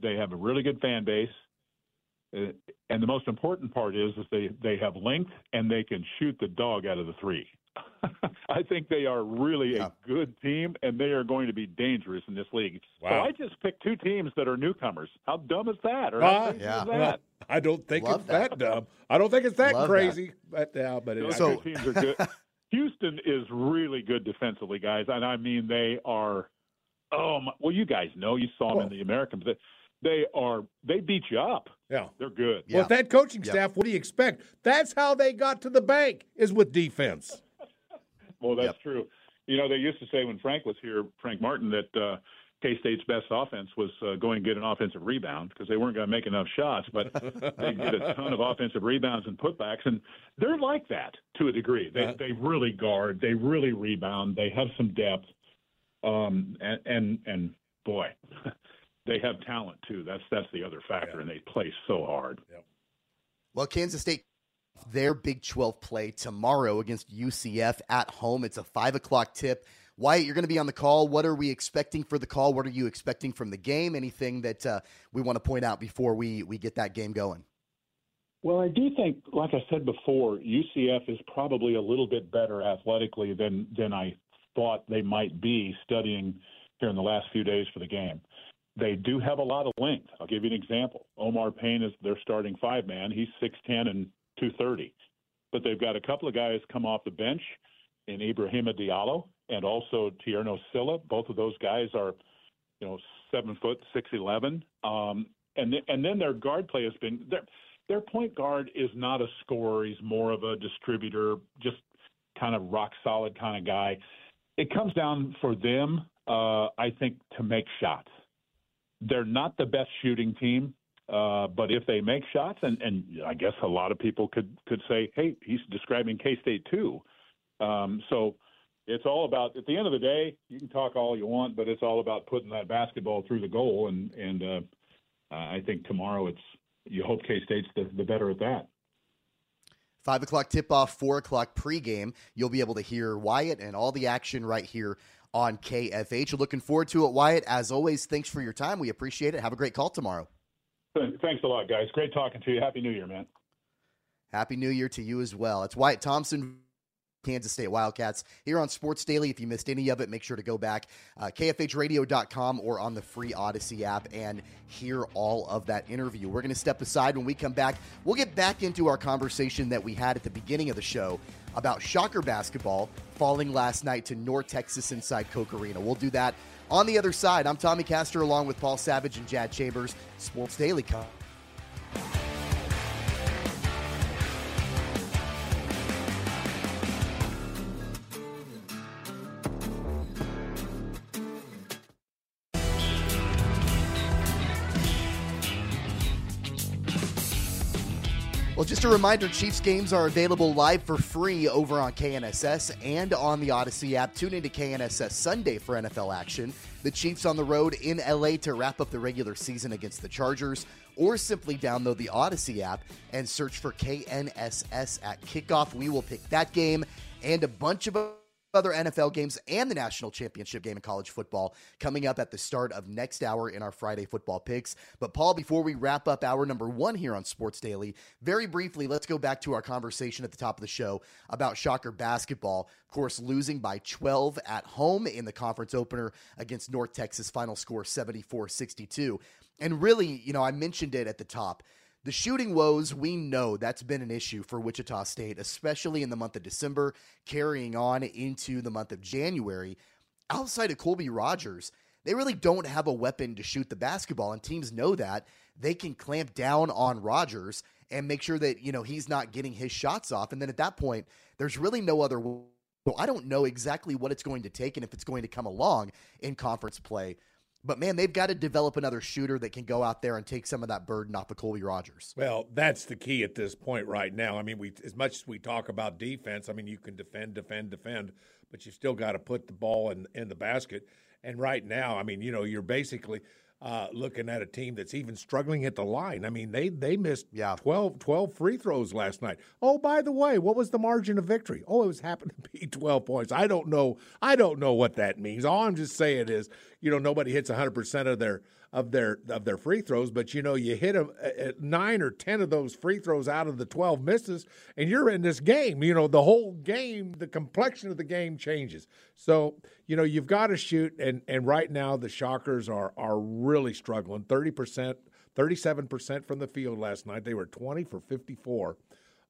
They have a really good fan base. And the most important part is that they, they have length and they can shoot the dog out of the three. I think they are really yeah. a good team, and they are going to be dangerous in this league. Wow. So I just picked two teams that are newcomers. How dumb is that? Or uh, yeah. is that? I don't think Love it's that. that dumb. I don't think it's that Love crazy. That. But, uh, but it, so, teams are good. Houston is really good defensively, guys, and I mean they are. Oh, my, well, you guys know you saw them well, in the American, but they are they beat you up. Yeah, they're good. Yeah. Well, with that coaching staff, yeah. what do you expect? That's how they got to the bank, is with defense. Well, that's yep. true. You know, they used to say when Frank was here, Frank Martin, that uh, K-State's best offense was uh, going to get an offensive rebound because they weren't going to make enough shots, but they get a ton of offensive rebounds and putbacks, and they're like that to a degree. They uh-huh. they really guard, they really rebound, they have some depth, um, and, and and boy, they have talent too. That's that's the other factor, yeah. and they play so hard. Yeah. Well, Kansas State. Their Big twelve play tomorrow against U C F at home. It's a five o'clock tip. Wyatt, you're going to be on the call. What are we expecting for the call? What are you expecting from the game? Anything that uh, we want to point out before we, we get that game going? Well, I do think, like I said before, U C F is probably a little bit better athletically than, than I thought they might be studying here in the last few days for the game. They do have a lot of length. I'll give you an example. Omar Payne is their starting five-man. He's six ten and two thirty, but they've got a couple of guys come off the bench in Ibrahima Diallo and also Tierno Silla. Both of those guys are, you know, seven foot six eleven. Um, and th- and then their guard play has been their their point guard is not a scorer. He's more of a distributor, just kind of rock solid kind of guy. It comes down for them, uh, I think, to make shots. They're not the best shooting team. Uh, but if they make shots, and, and I guess a lot of people could, could say, hey, he's describing K-State too. Um, so it's all about, at the end of the day, you can talk all you want, but it's all about putting that basketball through the goal. And, and uh, I think tomorrow it's you hope K-State's the, the better at that. Five o'clock tip-off, four o'clock pregame. You'll be able to hear Wyatt and all the action right here on K F H. Looking forward to it, Wyatt. As always, thanks for your time. We appreciate it. Have a great call tomorrow. Thanks a lot, guys. Great talking to you. Happy New Year, man. Happy New Year to you as well. It's Wyatt Thompson, Kansas State Wildcats, here on Sports Daily. If you missed any of it, make sure to go back, uh, K F H radio dot com or on the free Odyssey app and hear all of that interview. We're going to step aside. When we come back, we'll get back into our conversation that we had at the beginning of the show about Shocker basketball falling last night to North Texas inside Coke Arena. We'll do that on the other side. I'm Tommy Castor along with Paul Savage and Jad Chambers. Sports Daily Cup. Well, just a reminder, Chiefs games are available live for free over on K N S S and on the Odyssey app. Tune into K N S S Sunday for N F L action. The Chiefs on the road in L A to wrap up the regular season against the Chargers, or simply download the Odyssey app and search for K N S S at kickoff. We will pick that game and a bunch of other N F L games and the national championship game in college football coming up at the start of next hour in our Friday football picks. But Paul, before we wrap up hour number one here on Sports Daily, very briefly, let's go back to our conversation at the top of the show about Shocker basketball. Of course, losing by twelve at home in the conference opener against North Texas, final score seventy-four sixty-two. And really, you know, I mentioned it at the top. The shooting woes, we know that's been an issue for Wichita State, especially in the month of December, carrying on into the month of January. Outside of Colby Rogers, they really don't have a weapon to shoot the basketball, and teams know that. They can clamp down on Rogers and make sure that, you know, he's not getting his shots off. And then at that point, there's really no other way. So I don't know exactly what it's going to take and if it's going to come along in conference play. But, man, they've got to develop another shooter that can go out there and take some of that burden off of Colby Rogers. Well, that's the key at this point right now. I mean, we as much as we talk about defense, I mean, you can defend, defend, defend, but you still got to put the ball in, in the basket. And right now, I mean, you know, you're basically uh, looking at a team that's even struggling at the line. I mean, they they missed yeah. twelve, twelve free throws last night. Oh, by the way, what was the margin of victory? Oh, it was happened to be twelve points. I don't know. I don't know what that means. All I'm just saying is, you know, nobody hits one hundred percent of their of their of their free throws, but you know, you hit a, a, nine or ten of those free throws out of the twelve misses, and you're in this game. You know, the whole game, the complexion of the game changes. So, you know, you've got to shoot, and and right now the Shockers are are really struggling. thirty percent, thirty-seven percent from the field last night. They were twenty for fifty-four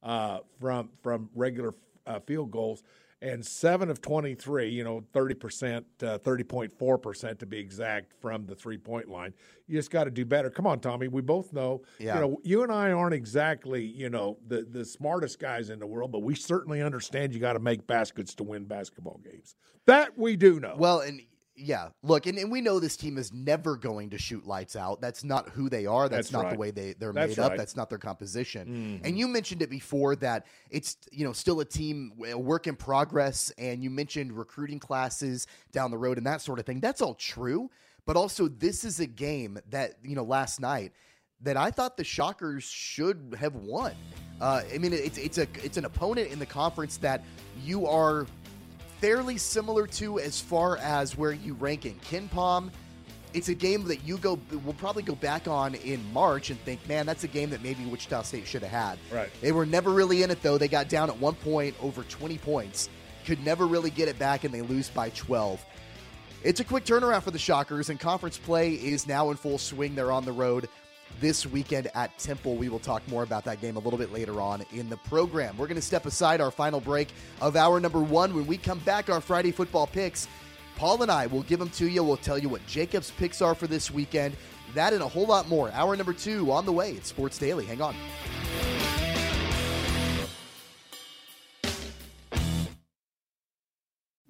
uh, from from regular uh, field goals. And seven of twenty-three, you know, thirty percent, uh, thirty point four percent to be exact, from the three-point line. You just got to do better. Come on, Tommy. We both know, yeah. you know, you and I aren't exactly, you know, the, the smartest guys in the world, but we certainly understand you got to make baskets to win basketball games. That we do know. Well, and yeah, look, and, and we know this team is never going to shoot lights out. That's not who they are. That's, That's not right. the way they, they're That's made right. up. That's not their composition. Mm-hmm. And you mentioned it before that it's, you know, still a team, a work in progress. And you mentioned recruiting classes down the road and that sort of thing. That's all true. But also, this is a game that, you know, last night that I thought the Shockers should have won. Uh, I mean, it's it's a it's an opponent in the conference that you are fairly similar to as far as where you rank in KenPom. It's a game that you go will probably go back on in March and think, man, that's a game that maybe Wichita State should have had. Right. They were never really in it, though. They got down at one point over twenty points, could never really get it back, and they lose by twelve. It's a quick turnaround for the Shockers, and conference play is now in full swing. They're on the road this weekend at Temple. We will talk more about that game a little bit later on in the program. We're going to step aside our final break of hour number one. When we come back, our Friday football picks, Paul and I will give them to you. We'll tell you what Jacob's picks are for this weekend. That and a whole lot more. Hour number two on the way. It's Sports Daily. Hang on.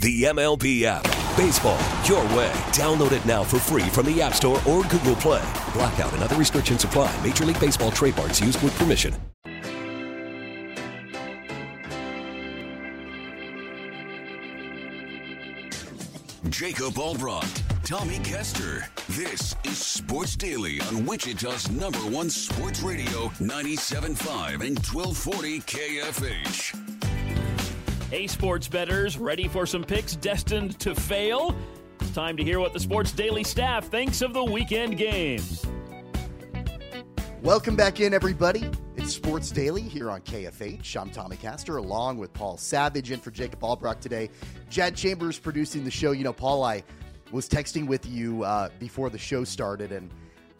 The M L B app. Baseball, your way. Download it now for free from the App Store or Google Play. Blackout and other restrictions apply. Major League Baseball trademarks used with permission. Jacob Albrock, Tommy Kester. This is Sports Daily on Wichita's number one sports radio, ninety-seven point five and twelve forty K F H. Hey, sports bettors, ready for some picks destined to fail? It's time to hear what the Sports Daily staff thinks of the weekend games. Welcome back in, everybody. It's Sports Daily here on K F H. I'm Tommy Castor, along with Paul Savage, and for Jacob Albrock today. Jad Chambers producing the show. You know, Paul, I was texting with you uh, before the show started, and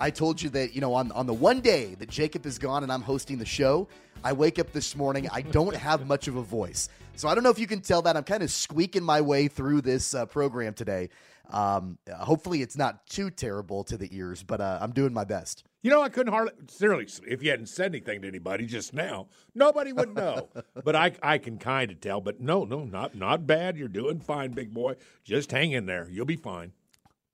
I told you that, you know, on, on the one day that Jacob is gone and I'm hosting the show, I wake up this morning, I don't have much of a voice. So I don't know if you can tell that. I'm kind of squeaking my way through this uh, program today. Um, hopefully it's not too terrible to the ears, but uh, I'm doing my best. You know, I couldn't hardly, seriously, if you hadn't said anything to anybody just now, nobody would know. But I I can kind of tell. But no, no, not not bad. You're doing fine, big boy. Just hang in there. You'll be fine.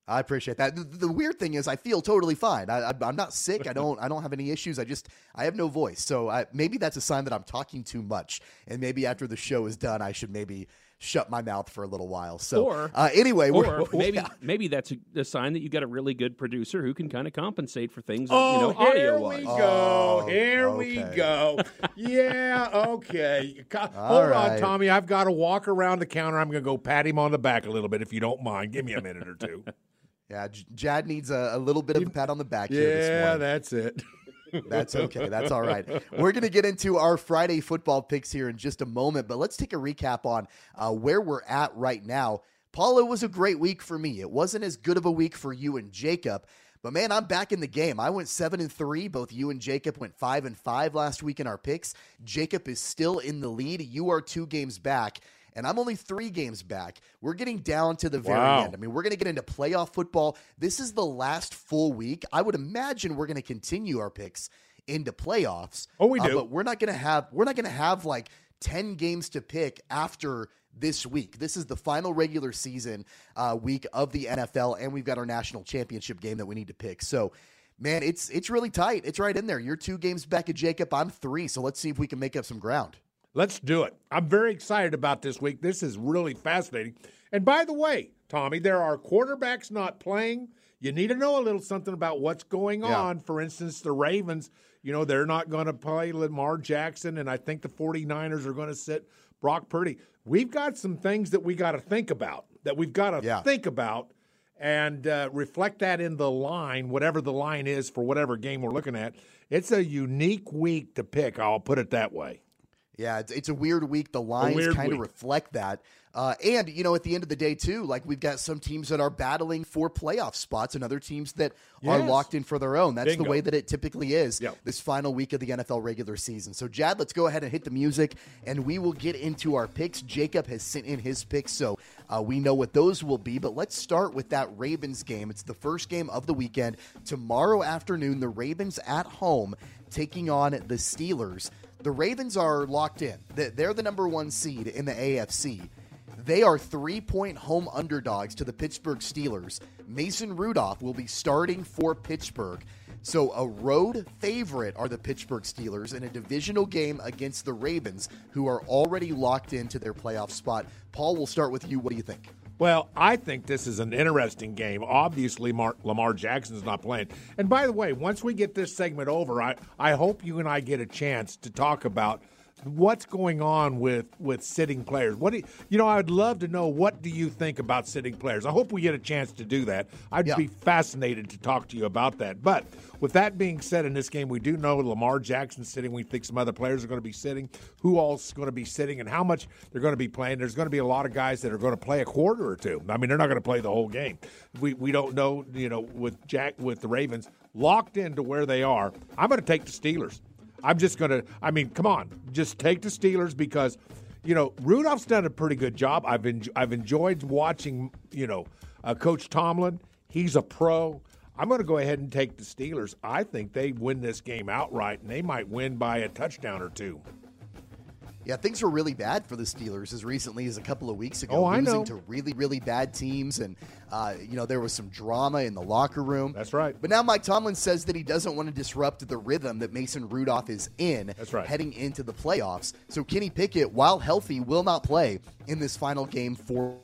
I appreciate that. The, the weird thing is I feel totally fine. I, I, I'm not sick. I don't I don't have any issues. I just I have no voice. So I, maybe that's a sign that I'm talking too much. And maybe after the show is done, I should maybe shut my mouth for a little while. So or, uh, anyway, or we're, maybe yeah. maybe that's a, a sign that you got a really good producer who can kind of compensate for things. Oh, you know, here we go. Oh, here okay. we go. Yeah. Okay. Hold right. on, Tommy. I've got to walk around the counter. I'm going to go pat him on the back a little bit, if you don't mind. Give me a minute or two. Yeah. J- Jad needs a, a little bit of a pat on the back. Yeah, here this morning. That's it. That's okay. That's all right. We're going to get into our Friday football picks here in just a moment, but let's take a recap on uh, where we're at right now. Paul, it was a great week for me. It wasn't as good of a week for you and Jacob, but man, I'm back in the game. I went seven and three. Both you and Jacob went five and five last week in our picks. Jacob is still in the lead. You are two games back, and I'm only three games back. We're getting down to the very wow. end. I mean, we're going to get into playoff football. This is the last full week. I would imagine we're going to continue our picks into playoffs. Oh, we do. Uh, but we're not going to have we're not going to have like ten games to pick after this week. This is the final regular season uh, week of the N F L, and we've got our national championship game that we need to pick. So, man, it's it's really tight. It's right in there. You're two games back at Jacob. I'm three. So let's see if we can make up some ground. Let's do it. I'm very excited about this week. This is really fascinating. And by the way, Tommy, there are quarterbacks not playing. You need to know a little something about what's going yeah. on. For instance, the Ravens, you know, they're not going to play Lamar Jackson, and I think the 49ers are going to sit Brock Purdy. We've got some things that we got to think about, that we've got to yeah. think about and uh, reflect that in the line, whatever the line is for whatever game we're looking at. It's a unique week to pick. I'll put it that way. Yeah, it's, it's a weird week. The lines kind of reflect that. Uh, and, you know, at the end of the day, too, like we've got some teams that are battling for playoff spots and other teams that yes. are locked in for their own. That's Bingo. the way that it typically is yep. this final week of the N F L regular season. So, Jad, let's go ahead and hit the music, and we will get into our picks. Jacob has sent in his picks, so uh, we know what those will be. But let's start with that Ravens game. It's the first game of the weekend. Tomorrow afternoon, the Ravens at home taking on the Steelers. The Ravens are locked in. They're the number one seed in the A F C. They are three-point home underdogs to the Pittsburgh Steelers. Mason Rudolph will be starting for Pittsburgh. So a road favorite are the Pittsburgh Steelers in a divisional game against the Ravens, who are already locked into their playoff spot. Paul, we'll start with you. What do you think? Well, I think this is an interesting game. Obviously, Mark, Lamar Jackson's not playing. And by the way, once we get this segment over, I, I hope you and I get a chance to talk about what's going on with, with sitting players. What do you, you know, I would love to know, what do you think about sitting players? I hope we get a chance to do that. I'd yeah. be fascinated to talk to you about that. But with that being said, in this game, we do know Lamar Jackson's sitting. We think some other players are going to be sitting. Who else is going to be sitting and how much they're going to be playing? There's going to be a lot of guys that are going to play a quarter or two. I mean, they're not going to play the whole game. We we don't know, you know, with Jack, with the Ravens locked into where they are. I'm going to take the Steelers. I'm just going to, I mean, come on, just take the Steelers because, you know, Rudolph's done a pretty good job. I've enjoyed, I've enjoyed watching, you know, uh, Coach Tomlin. He's a pro. I'm going to go ahead and take the Steelers. I think they win this game outright, and they might win by a touchdown or two. Yeah, things were really bad for the Steelers as recently as a couple of weeks ago, oh, I losing know. to really, really bad teams. And, uh, you know, there was some drama in the locker room. That's right. But now Mike Tomlin says that he doesn't want to disrupt the rhythm that Mason Rudolph is in That's right. heading into the playoffs. So Kenny Pickett, while healthy, will not play in this final game for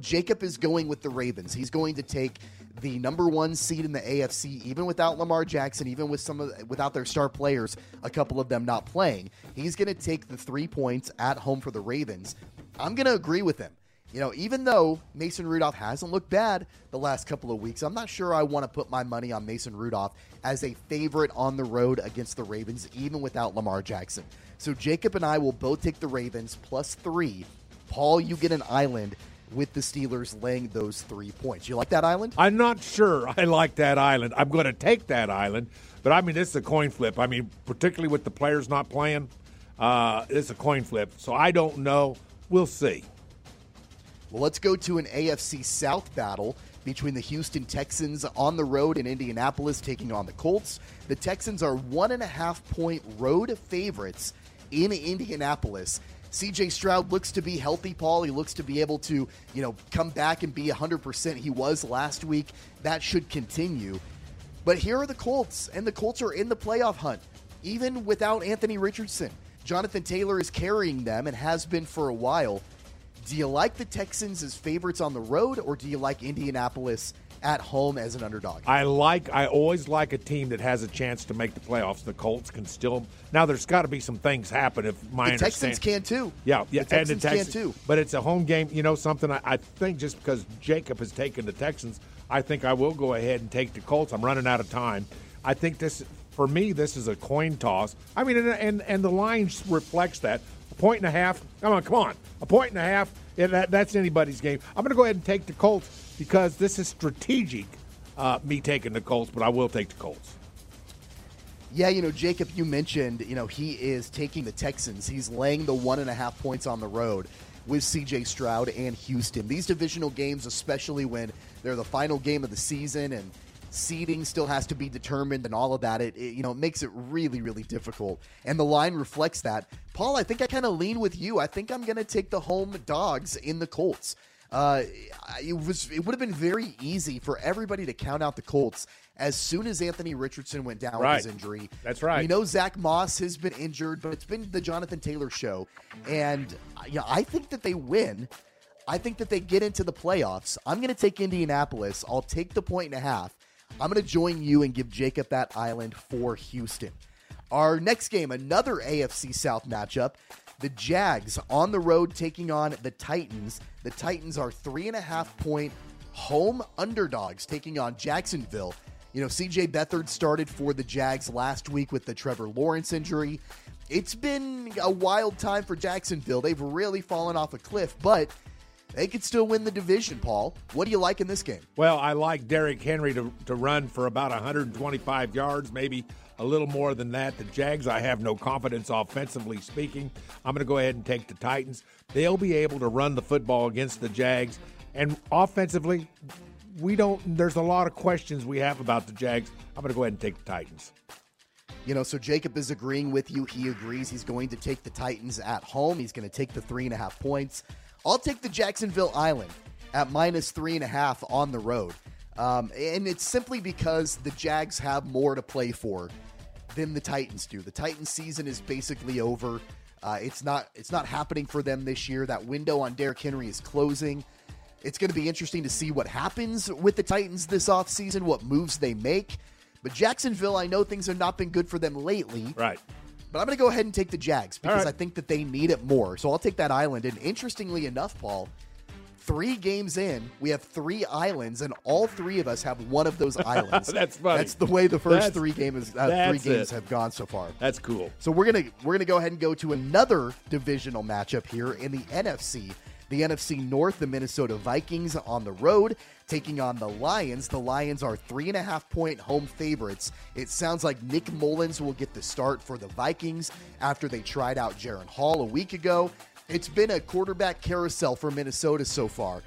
Jacob is going with the Ravens. He's going to take the number one seed in the A F C, even without Lamar Jackson, even with some of, without their star players, a couple of them not playing. He's going to take the three points at home for the Ravens. I'm going to agree with him. You know, even though Mason Rudolph hasn't looked bad the last couple of weeks, I'm not sure I want to put my money on Mason Rudolph as a favorite on the road against the Ravens, even without Lamar Jackson. So Jacob and I will both take the Ravens plus three. Paul, you get an island with the Steelers laying those three points. You like that island? I'm not sure I like that island. I'm going to take that island, but I mean, it's a coin flip. I mean, particularly with the players not playing, uh, it's a coin flip. So I don't know. We'll see. Well, let's go to an A F C South battle between the Houston Texans on the road in Indianapolis taking on the Colts. The Texans are one and a half point road favorites in Indianapolis. C J Stroud looks to be healthy, Paul. He looks to be able to, you know, come back and be one hundred percent he was last week. That should continue. But here are the Colts, and the Colts are in the playoff hunt, even without Anthony Richardson. Jonathan Taylor is carrying them and has been for a while. Do you like the Texans as favorites on the road, or do you like Indianapolis at home as an underdog? I like, I always like a team that has a chance to make the playoffs. The Colts can still, now there's got to be some things happen if my the Texans can too. Yeah, yeah, the Texans and the Texans can too. But it's a home game, you know, something I, I think just because Jacob has taken the Texans, I think I will go ahead and take the Colts. I'm running out of time. I think this for me, this is a coin toss. I mean, and and, and the line reflects that. A point and a half. Come on, come on. A point and a half. Yeah, that, that's anybody's game. I'm going to go ahead and take the Colts because this is strategic, uh, me taking the Colts, but I will take the Colts. Yeah, you know, Jacob, you mentioned, you know, he is taking the Texans. He's laying the one and a half points on the road with C J Stroud and Houston. These divisional games, especially when they're the final game of the season and seeding still has to be determined and all of that, it, it you know, it makes it really, really difficult. And the line reflects that. Paul, I think I kind of lean with you. I think I'm going to take the home dogs in the Colts. Uh, it was it would have been very easy for everybody to count out the Colts as soon as Anthony Richardson went down right. with his injury. That's right. We know Zach Moss has been injured, but it's been the Jonathan Taylor show. And you know, I think that they win. I think that they get into the playoffs. I'm going to take Indianapolis. I'll take the point and a half. I'm going to join you and give Jacob that island for Houston. Our next game, another A F C South matchup. The Jags on the road taking on the Titans. The Titans are three and a half point home underdogs taking on Jacksonville. You know, C J Beathard started for the Jags last week with the Trevor Lawrence injury. It's been a wild time for Jacksonville. They've really fallen off a cliff, but they could still win the division, Paul. What do you like in this game? Well, I like Derrick Henry to, to run for about one hundred twenty-five yards, maybe a little more than that. The Jags, I have no confidence offensively speaking. I'm going to go ahead and take the Titans. They'll be able to run the football against the Jags. And offensively, we don't. There's a lot of questions we have about the Jags. I'm going to go ahead and take the Titans. You know, so Jacob is agreeing with you. He agrees he's going to take the Titans at home. He's going to take the three and a half points. I'll take the Jacksonville Island at minus three and a half on the road. Um, and it's simply because the Jags have more to play for than the Titans do. The Titans season is basically over. Uh, it's not it's not happening for them this year. That window on Derrick Henry is closing. It's going to be interesting to see what happens with the Titans this offseason, what moves they make. But Jacksonville, I know things have not been good for them lately. Right. But I'm going to go ahead and take the Jags because right. I think that they need it more. So I'll take that island. And interestingly enough, Paul, three games in, we have three islands, and all three of us have one of those islands. That's funny. That's the way the first that's, three games uh, three games it. have gone so far. That's cool. So we're gonna we're gonna go ahead and go to another divisional matchup here in the N F C. The N F C North, the Minnesota Vikings on the road, taking on the Lions. The Lions are three and a half point home favorites. It sounds like Nick Mullins will get the start for the Vikings after they tried out Jaron Hall a week ago. It's been a quarterback carousel for Minnesota so far.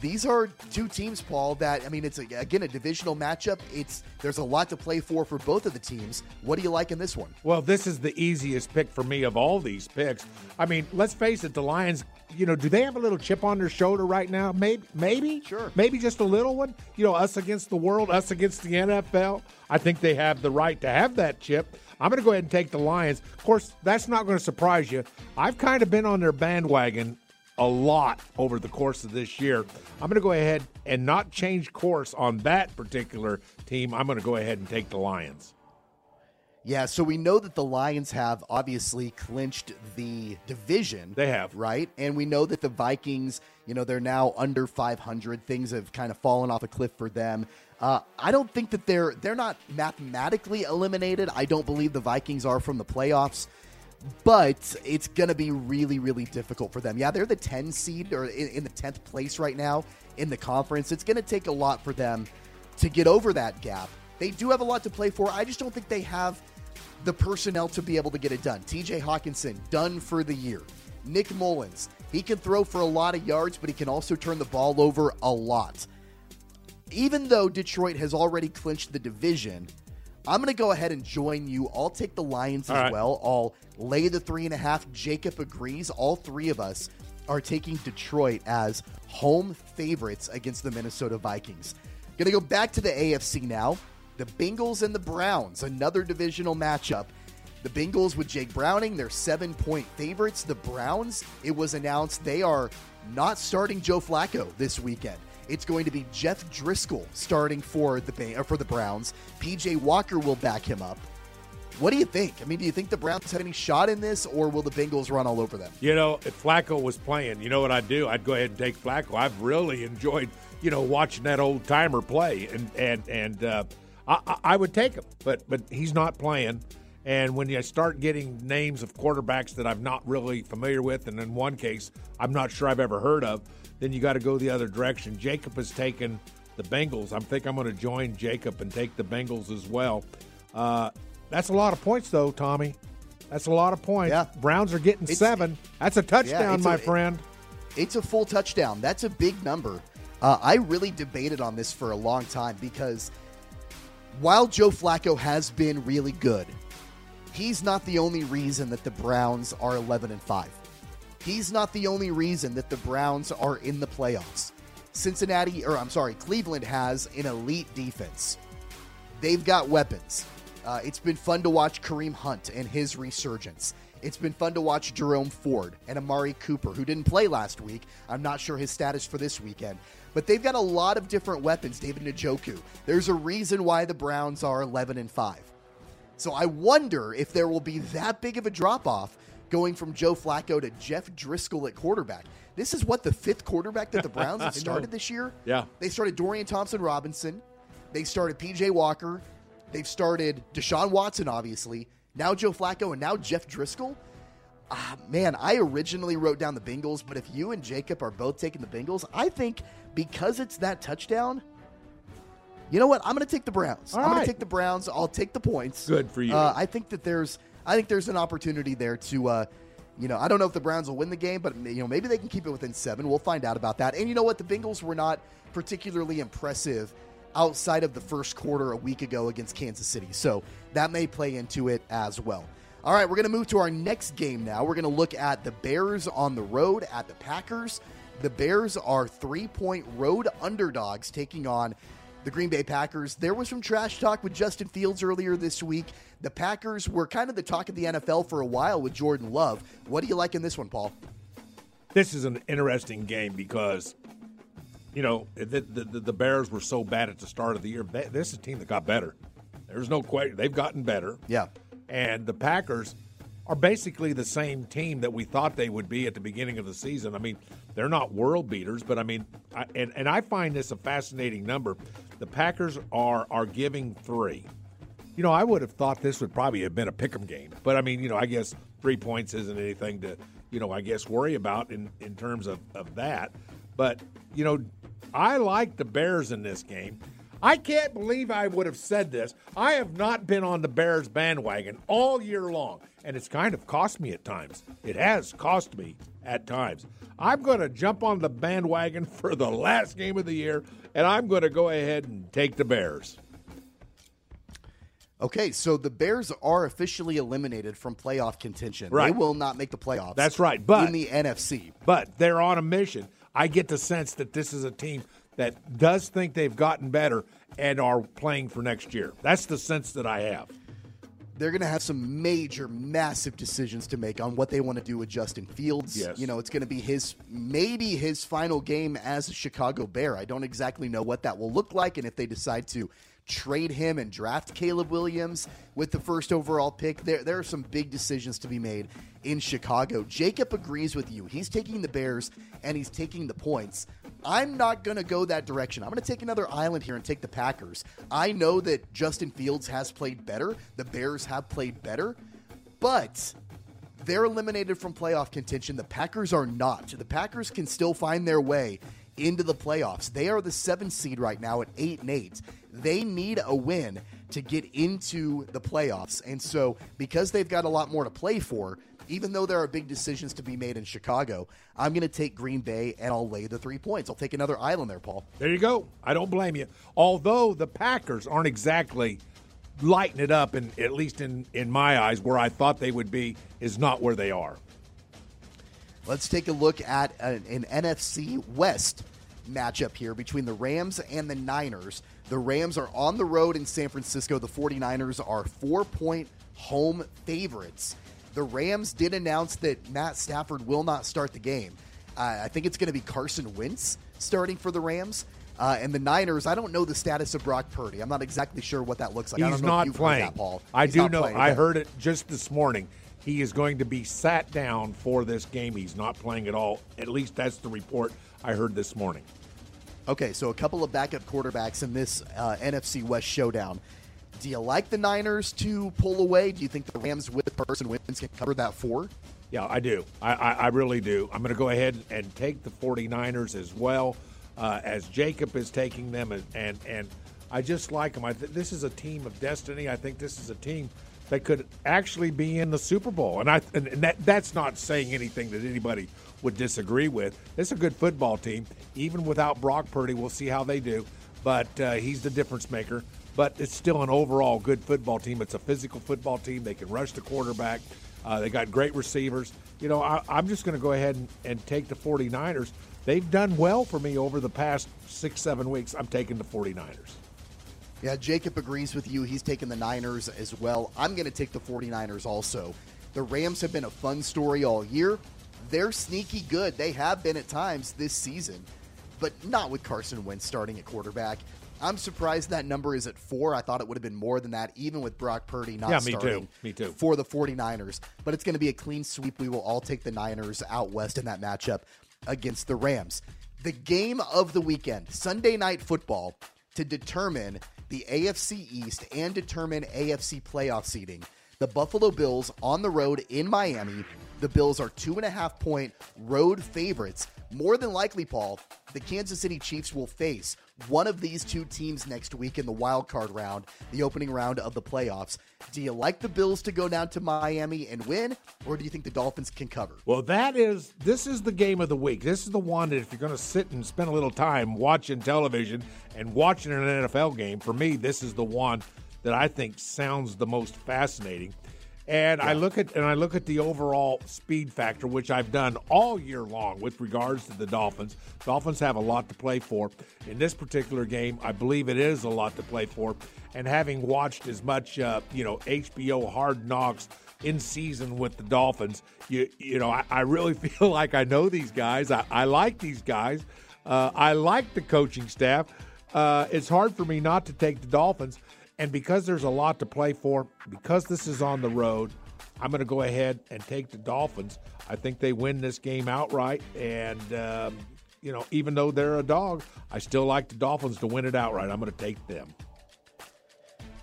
These are two teams, Paul, that, I mean, it's, a, again, a divisional matchup. It's There's a lot to play for for both of the teams. What do you like in this one? Well, this is the easiest pick for me of all these picks. I mean, let's face it, the Lions, you know, do they have a little chip on their shoulder right now? Maybe. Maybe. Sure. Maybe just a little one. You know, us against the world, us against the N F L. I think they have the right to have that chip. I'm going to go ahead and take the Lions. Of course, that's not going to surprise you. I've kind of been on their bandwagon a lot over the course of this year. I'm going to go ahead and not change course on that particular team. I'm going to go ahead and take the Lions. Yeah, so we know that the Lions have obviously clinched the division. They have. Right? And we know that the Vikings, you know, they're now under five hundred. Things have kind of fallen off a cliff for them. Uh, I don't think that they're they're not mathematically eliminated. I don't believe the Vikings are from the playoffs. But it's going to be really, really difficult for them. Yeah, they're the ten seed or in, in the tenth place right now in the conference. It's going to take a lot for them to get over that gap. They do have a lot to play for. I just don't think they have the personnel to be able to get it done. T J Hawkinson, done for the year. Nick Mullins, he can throw for a lot of yards, but he can also turn the ball over a lot. Even though Detroit has already clinched the division, I'm going to go ahead and join you. I'll take the Lions all as right. well. I'll lay the three and a half. Jacob agrees. All three of us are taking Detroit as home favorites against the Minnesota Vikings. Going to go back to the A F C now. The Bengals and the Browns, another divisional matchup. The Bengals with Jake Browning, they're seven-point favorites. The Browns, it was announced they are not starting Joe Flacco this weekend. It's going to be Jeff Driscoll starting for the for the Browns. P J Walker will back him up. What do you think? I mean, do you think the Browns have any shot in this, or will the Bengals run all over them? You know, if Flacco was playing, you know what I'd do? I'd go ahead and take Flacco. I've really enjoyed, you know, watching that old timer play, and and and. Uh, I, I, I would take him, but but he's not playing. And when you start getting names of quarterbacks that I'm not really familiar with, and in one case I'm not sure I've ever heard of, then you got to go the other direction. Jacob has taken the Bengals. I think I'm going to join Jacob and take the Bengals as well. Uh, that's a lot of points, though, Tommy. That's a lot of points. Yeah. Browns are getting it's, seven. That's a touchdown, yeah, my a, friend. It, it's a full touchdown. That's a big number. Uh, I really debated on this for a long time because while Joe Flacco has been really good, he's not the only reason that the Browns are eleven and five. He's not the only reason that the Browns are in the playoffs. Cincinnati, or I'm sorry, Cleveland has an elite defense. They've got weapons. Uh, it's been fun to watch Kareem Hunt and his resurgence. It's been fun to watch Jerome Ford and Amari Cooper, who didn't play last week. I'm not sure his status for this weekend. But they've got a lot of different weapons, David Njoku. There's a reason why the Browns are eleven and five. So I wonder if there will be that big of a drop-off going from Joe Flacco to Jeff Driscoll at quarterback. This is what, the fifth quarterback that the Browns have started this year? Yeah. They started Dorian Thompson-Robinson. They started P J Walker. They've started Deshaun Watson, obviously. Now Joe Flacco and now Jeff Driscoll. Ah, man, I originally wrote down the Bengals, but if you and Jacob are both taking the Bengals, I think because it's that touchdown, you know what? I'm going to take the Browns. All I'm right. going to take the Browns. I'll take the points. Good for you. Uh, I think that there's I think there's an opportunity there to, uh, you know, I don't know if the Browns will win the game, but, you know, maybe they can keep it within seven. We'll find out about that. And you know what? The Bengals were not particularly impressive outside of the first quarter a week ago against Kansas City. So that may play into it as well. All right, we're going to move to our next game now. We're going to look at the Bears on the road at the Packers. The Bears are three-point road underdogs taking on the Green Bay Packers. There was some trash talk with Justin Fields earlier this week. The Packers were kind of the talk of the N F L for a while with Jordan Love. What do you like in this one, Paul? This is an interesting game because, you know, the, the, the Bears were so bad at the start of the year. This is a team that got better. There's no question. They've gotten better. Yeah. And the Packers are basically the same team that we thought they would be at the beginning of the season. I mean, they're not world beaters, but I mean, I, and, and I find this a fascinating number. The Packers are are giving three. You know, I would have thought this would probably have been a pick 'em game, but I mean, you know, I guess three points isn't anything to, you know, I guess worry about in, in terms of, of that. But, you know, I like the Bears in this game. I can't believe I would have said this. I have not been on the Bears bandwagon all year long, and it's kind of cost me at times. It has cost me at times. I'm going to jump on the bandwagon for the last game of the year, and I'm going to go ahead and take the Bears. Okay, so the Bears are officially eliminated from playoff contention. Right. They will not make the playoffs. That's right. But in the N F C. But they're on a mission. I get the sense that this is a team that does think they've gotten better and are playing for next year. That's the sense that I have. They're going to have some major, massive decisions to make on what they want to do with Justin Fields. Yes. You know, it's going to be his, maybe his final game as a Chicago Bear. I don't exactly know what that will look like and if they decide to trade him and draft Caleb Williams with the first overall pick. There, there are some big decisions to be made in Chicago. Jacob agrees with you. He's taking the Bears and he's taking the points. I'm not going to go that direction. I'm going to take another island here and take the Packers. I know that Justin Fields has played better. The Bears have played better, but they're eliminated from playoff contention. The Packers are not. The Packers can still find their way into the playoffs. They are the seventh seed right now at eight and eight. They need a win to get into the playoffs. And so because they've got a lot more to play for, even though there are big decisions to be made in Chicago, I'm going to take Green Bay and I'll lay the three points. I'll take another island there, Paul. There you go. I don't blame you. Although the Packers aren't exactly lighting it up, and at least in, in my eyes, where I thought they would be is not where they are. Let's take a look at an, an N F C West matchup here between the Rams and the Niners. The Rams are on the road in San Francisco. The 49ers are four-point home favorites. The Rams did announce that Matt Stafford will not start the game. Uh, I think it's going to be Carson Wentz starting for the Rams. Uh, and the Niners, I don't know the status of Brock Purdy. I'm not exactly sure what that looks like. He's I don't know not if you've playing. Heard that, Paul. I He's do know. Playing. I heard it just this morning. He is going to be sat down for this game. He's not playing at all. At least that's the report I heard this morning. Okay, so a couple of backup quarterbacks in this uh, N F C West showdown. Do you like the Niners to pull away? Do you think the Rams with Carson Wentz can cover that four? Yeah, I do. I, I, I really do. I'm going to go ahead and take the 49ers as well, uh, as Jacob is taking them, and and, and I just like them. I th- this is a team of destiny. I think this is a team that could actually be in the Super Bowl, and I and that that's not saying anything that anybody would disagree with. It's a good football team, even without Brock Purdy. We'll see how they do, but uh, he's the difference maker. But it's still an overall good football team. It's a physical football team. They can rush the quarterback. Uh, they got great receivers. You know, I, I'm just going to go ahead and, and take the 49ers. They've done well for me over the past six, seven weeks. I'm taking the 49ers. Yeah, Jacob agrees with you. He's taking the Niners as well. I'm going to take the 49ers also. The Rams have been a fun story all year. They're sneaky good. They have been at times this season, but not with Carson Wentz starting at quarterback. I'm surprised that number is at four. I thought it would have been more than that, even with Brock Purdy not yeah, me starting too. Me too. For the 49ers. But it's going to be a clean sweep. We will all take the Niners out west in that matchup against the Rams. The game of the weekend, Sunday Night Football, to determine the A F C East and determine A F C playoff seeding. The Buffalo Bills on the road in Miami. The Bills are two and a half point road favorites. More than likely, Paul, the Kansas City Chiefs will face one of these two teams next week in the wild card round, the opening round of the playoffs. Do you like the Bills to go down to Miami and win, or do you think the Dolphins can cover? Well, that is this is the game of the week. This is the one that if you're going to sit and spend a little time watching television and watching an N F L game, for me, this is the one that I think sounds the most fascinating. And yeah. I look at and I look at the overall speed factor, which I've done all year long with regards to the Dolphins. Dolphins have a lot to play for. In this particular game, I believe it is a lot to play for. And having watched as much, uh, you know, H B O Hard Knocks in season with the Dolphins, you you know, I, I really feel like I know these guys. I, I like these guys. Uh, I like the coaching staff. Uh, it's hard for me not to take the Dolphins. And because there's a lot to play for, because this is on the road, I'm going to go ahead and take the Dolphins. I think they win this game outright. And, um, you know, even though they're a dog, I still like the Dolphins to win it outright. I'm going to take them.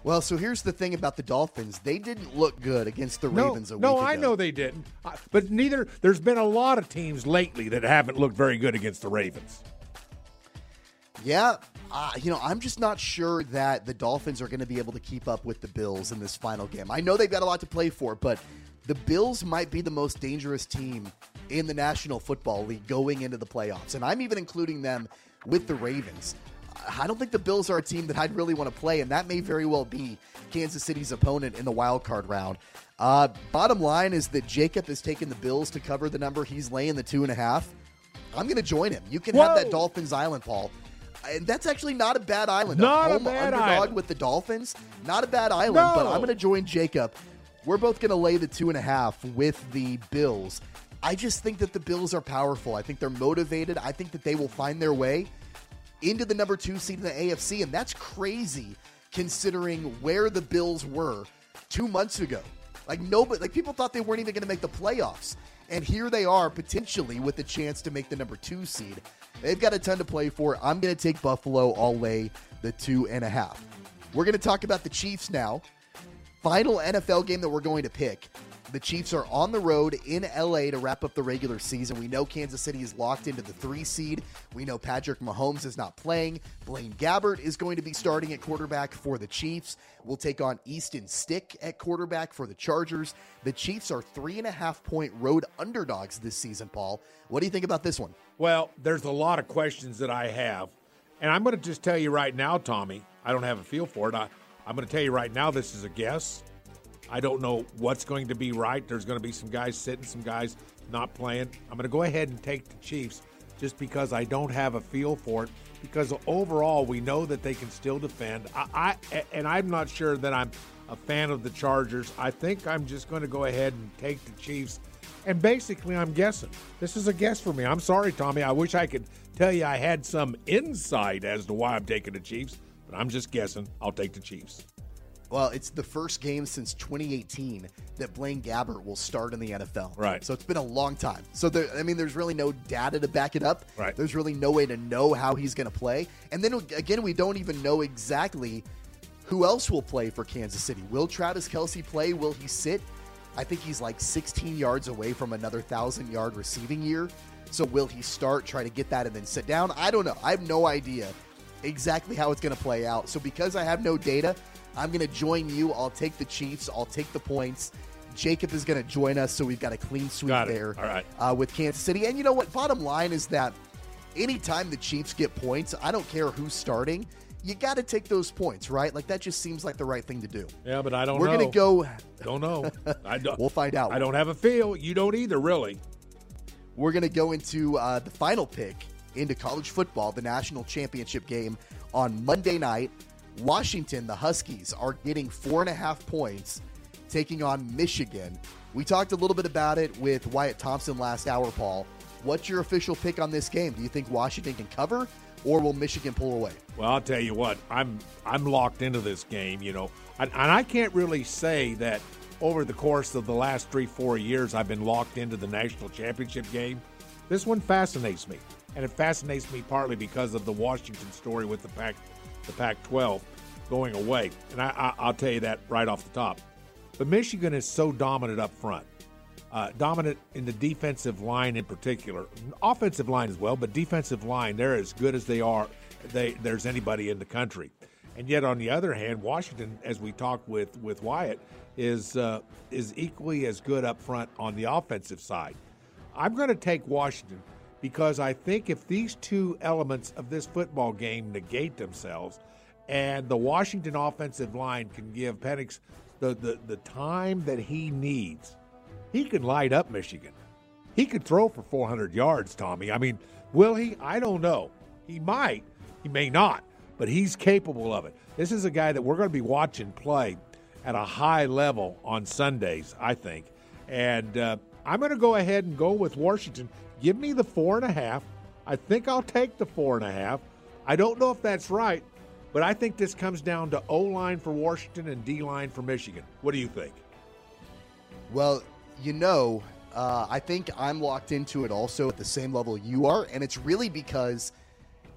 Well, so here's the thing about the Dolphins. They didn't look good against the no, Ravens a no, week ago. No, I know they didn't. I, but neither – there's been a lot of teams lately that haven't looked very good against the Ravens. Yeah, uh, you know, I'm just not sure that the Dolphins are going to be able to keep up with the Bills in this final game. I know they've got a lot to play for, but the Bills might be the most dangerous team in the National Football League going into the playoffs, and I'm even including them with the Ravens. I don't think the Bills are a team that I'd really want to play, and that may very well be Kansas City's opponent in the wild card round. Uh, bottom line is that Jacob has taken the Bills to cover the number. He's laying the two and a half. I'm going to join him. You can Whoa. have that Dolphins Island, Paul. And that's actually not a bad island. Not a bad underdog island. With the Dolphins. Not a bad island, no. But I'm going to join Jacob. We're both going to lay the two and a half with the Bills. I just think that the Bills are powerful. I think they're motivated. I think that they will find their way into the number two seed in the A F C, and that's crazy considering where the Bills were two months ago. Like nobody, like people thought they weren't even going to make the playoffs. And here they are, potentially with a chance to make the number two seed. They've got a ton to play for. I'm going to take Buffalo. I'll lay the two and a half. We're going to talk about the Chiefs now. Final N F L game that we're going to pick. The Chiefs are on the road in L A to wrap up the regular season. We know Kansas City is locked into the three seed. We know Patrick Mahomes is not playing. Blaine Gabbert is going to be starting at quarterback for the Chiefs. We'll take on Easton Stick at quarterback for the Chargers. The Chiefs are three and a half point road underdogs this season, Paul. What do you think about this one? Well, there's a lot of questions that I have. And I'm going to just tell you right now, Tommy, I don't have a feel for it. I, I'm going to tell you right now, this is a guess. I don't know what's going to be right. There's going to be some guys sitting, some guys not playing. I'm going to go ahead and take the Chiefs just because I don't have a feel for it, because overall we know that they can still defend. I, I and I'm not sure that I'm a fan of the Chargers. I think I'm just going to go ahead and take the Chiefs, and basically I'm guessing. This is a guess for me. I'm sorry, Tommy. I wish I could tell you I had some insight as to why I'm taking the Chiefs, but I'm just guessing. I'll take the Chiefs. Well, it's the first game since twenty eighteen that Blaine Gabbert will start in the N F L. Right. So it's been a long time. So, there, I mean, there's really no data to back it up. Right. There's really no way to know how he's going to play. And then, again, we don't even know exactly who else will play for Kansas City. Will Travis Kelce play? Will he sit? I think he's like sixteen yards away from another one thousand yard receiving year. So will he start, try to get that, and then sit down? I don't know. I have no idea exactly how it's going to play out. So because I have no data, I'm going to join you. I'll take the Chiefs. I'll take the points. Jacob is going to join us, so we've got a clean sweep there. All right. uh, with Kansas City. And you know what? Bottom line is that anytime the Chiefs get points, I don't care who's starting, you got to take those points, right? Like, that just seems like the right thing to do. Yeah, but I don't We're know. We're going to go. Don't know. I don't, we'll find out. I don't have a feel. You don't either, really. We're going to go into uh, the final pick into college football, the national championship game on Monday night. Washington, the Huskies, are getting four and a half points, taking on Michigan. We talked a little bit about it with Wyatt Thompson last hour, Paul. What's your official pick on this game? Do you think Washington can cover? Or will Michigan pull away? Well, I'll tell you what, I'm I'm locked into this game, you know. And, and I can't really say that over the course of the last three, four years I've been locked into the national championship game. This one fascinates me. And it fascinates me partly because of the Washington story with the Pac, the Pac twelve going away. And I, I, I'll tell you that right off the top. But Michigan is so dominant up front. Uh, dominant in the defensive line in particular, offensive line as well, but defensive line, they're as good as they are. They, there's anybody in the country. And yet, on the other hand, Washington, as we talked with, with Wyatt, is uh, is equally as good up front on the offensive side. I'm going to take Washington because I think if these two elements of this football game negate themselves and the Washington offensive line can give Penix the, the, the time that he needs, he can light up Michigan. He could throw for four hundred yards, Tommy. I mean, will he? I don't know. He might. He may not. But he's capable of it. This is a guy that we're going to be watching play at a high level on Sundays, I think. And uh, I'm going to go ahead and go with Washington. Give me the four and a half. I think I'll take the four and a half. I don't know if that's right, but I think this comes down to O-line for Washington and D-line for Michigan. What do you think? Well, you know, uh, I think I'm locked into it also at the same level you are, and it's really because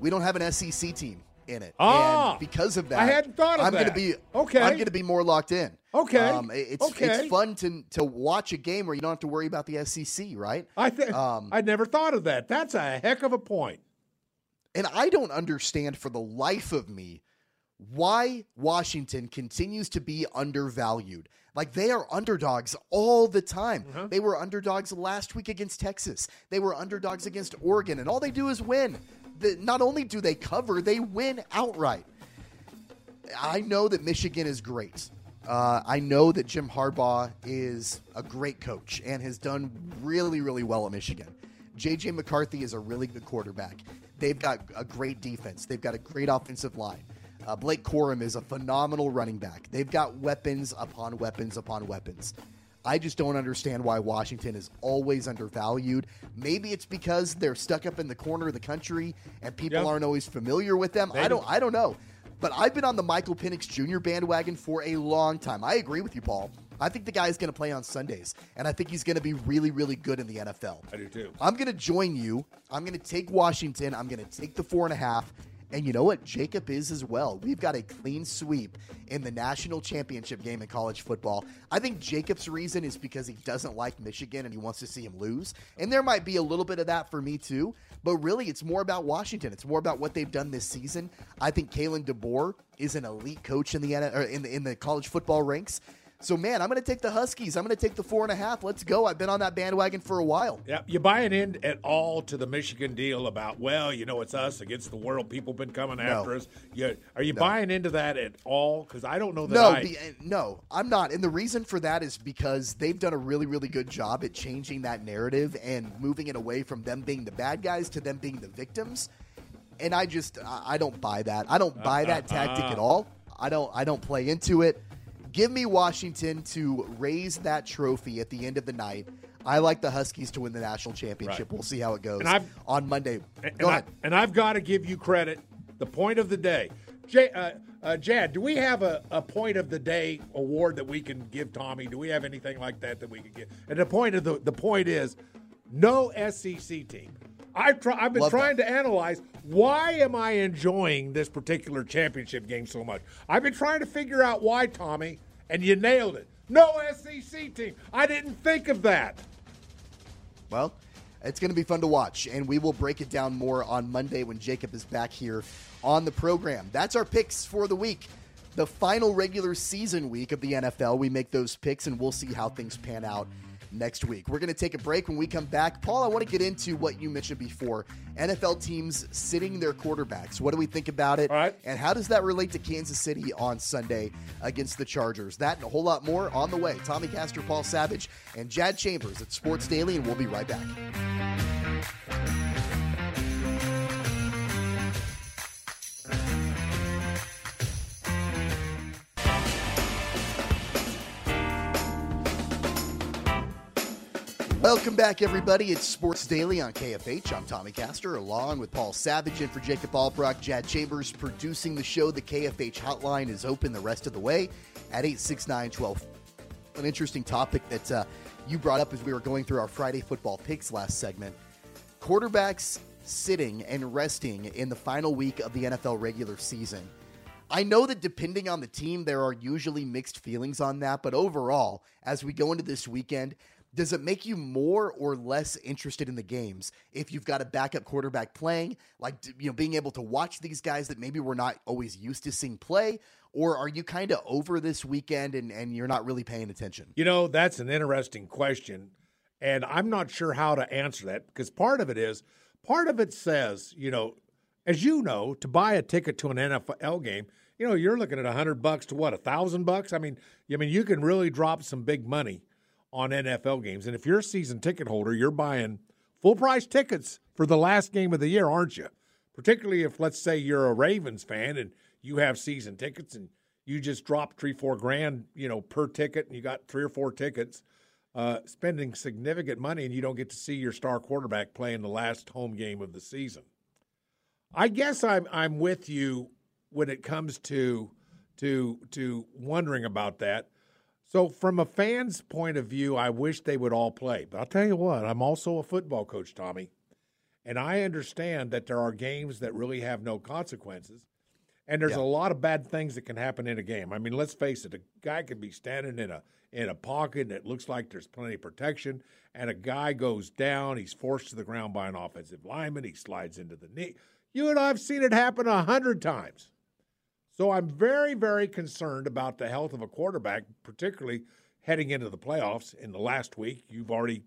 we don't have an S E C team in it. Ah, and because of that, I hadn't thought of I'm that. Gonna be, okay. I'm going to be more locked in. Okay, um, it's okay. It's fun to to watch a game where you don't have to worry about the S E C, right? I th- um, I never thought of that. That's a heck of a point. And I don't understand for the life of me why Washington continues to be undervalued. Like, they are underdogs all the time. Uh-huh. They were underdogs last week against Texas. They were underdogs against Oregon, and all they do is win. The, not only do they cover, they win outright. I know that Michigan is great. Uh, I know that Jim Harbaugh is a great coach and has done really, really well at Michigan. J J McCarthy is a really good quarterback. They've got a great defense. They've got a great offensive line. Uh, Blake Corum is a phenomenal running back. They've got weapons upon weapons upon weapons. I just don't understand why Washington is always undervalued. Maybe it's because they're stuck up in the corner of the country and people yep. aren't always familiar with them. Maybe. I don't I don't know. But I've been on the Michael Penix Junior bandwagon for a long time. I agree with you, Paul. I think the guy is going to play on Sundays, and I think he's going to be really, really good in the N F L. I do too. I'm going to join you. I'm going to take Washington. I'm going to take the four and a half. And you know what? Jacob is as well. We've got a clean sweep in the national championship game in college football. I think Jacob's reason is because he doesn't like Michigan and he wants to see him lose. And there might be a little bit of that for me too. But really, it's more about Washington. It's more about what they've done this season. I think Kalen DeBoer is an elite coach in the or in the, in the college football ranks. So, man, I'm going to take the Huskies. I'm going to take the four and a half. Let's go. I've been on that bandwagon for a while. Yeah, you buying in at all to the Michigan deal about, well, you know, it's us against the world. People have been coming no. after us. You, are you no. buying into that at all? Because I don't know that no, I... Be, no, I'm not. And the reason for that is because they've done a really, really good job at changing that narrative and moving it away from them being the bad guys to them being the victims. And I just, I don't buy that. I don't buy uh, that uh, tactic uh, at all. I don't. I don't play into it. Give me Washington to raise that trophy at the end of the night. I like the Huskies to win the national championship. Right. We'll see how it goes on Monday. And, Go and, ahead. I, and I've got to give you credit. The point of the day, Jay, uh, uh, Jad, do we have a, a point of the day award that we can give Tommy? Do we have anything like that that we can give? And the point of the the point is, no S E C team. I've, try, I've been Love trying that. to analyze, why am I enjoying this particular championship game so much? I've been trying to figure out why, Tommy, and you nailed it. No S E C team. I didn't think of that. Well, it's going to be fun to watch, and we will break it down more on Monday when Jacob is back here on the program. That's our picks for the week. The final regular season week of the N F L, we make those picks, and we'll see how things pan out next week. We're going to take a break. When we come back, Paul, I want to get into what you mentioned before, N F L teams sitting their quarterbacks. What do we think about it? All right. And how does that relate to Kansas City on Sunday against the Chargers? That and a whole lot more on the way. Tommy Castor, Paul Savage, and Jad Chambers at Sports Daily, and we'll be right back. Welcome back, everybody. It's Sports Daily on K F H. I'm Tommy Castor, along with Paul Savage, and for Jacob Albrock, Jad Chambers producing the show. The K F H hotline is open the rest of the way at eight six nine, one two. An interesting topic that uh, you brought up as we were going through our Friday football picks last segment. Quarterbacks sitting and resting in the final week of the N F L regular season. I know that depending on the team, there are usually mixed feelings on that, but overall, as we go into this weekend, does it make you more or less interested in the games if you've got a backup quarterback playing, like, you know, being able to watch these guys that maybe we're not always used to seeing play? Or are you kind of over this weekend and, and you're not really paying attention? You know, that's an interesting question, and I'm not sure how to answer that, because part of it is, part of it says, you know, as you know, to buy a ticket to an N F L game, you know, you're looking at a hundred bucks to what, a thousand bucks? I mean, I mean, you can really drop some big money on N F L games. And if you're a season ticket holder, you're buying full price tickets for the last game of the year, aren't you? Particularly if, let's say, you're a Ravens fan and you have season tickets and you just dropped three, four grand, you know, per ticket, and you got three or four tickets, uh, spending significant money, and you don't get to see your star quarterback play in the last home game of the season. I guess I'm, I'm with you when it comes to, to, to wondering about that. So from a fan's point of view, I wish they would all play. But I'll tell you what, I'm also a football coach, Tommy, and I understand that there are games that really have no consequences, and there's yeah. a lot of bad things that can happen in a game. I mean, let's face it, a guy could be standing in a in a pocket that looks like there's plenty of protection, and a guy goes down, he's forced to the ground by an offensive lineman, he slides into the knee. You and I have seen it happen a hundred times. So I'm very, very concerned about the health of a quarterback, particularly heading into the playoffs. In the last week, you've already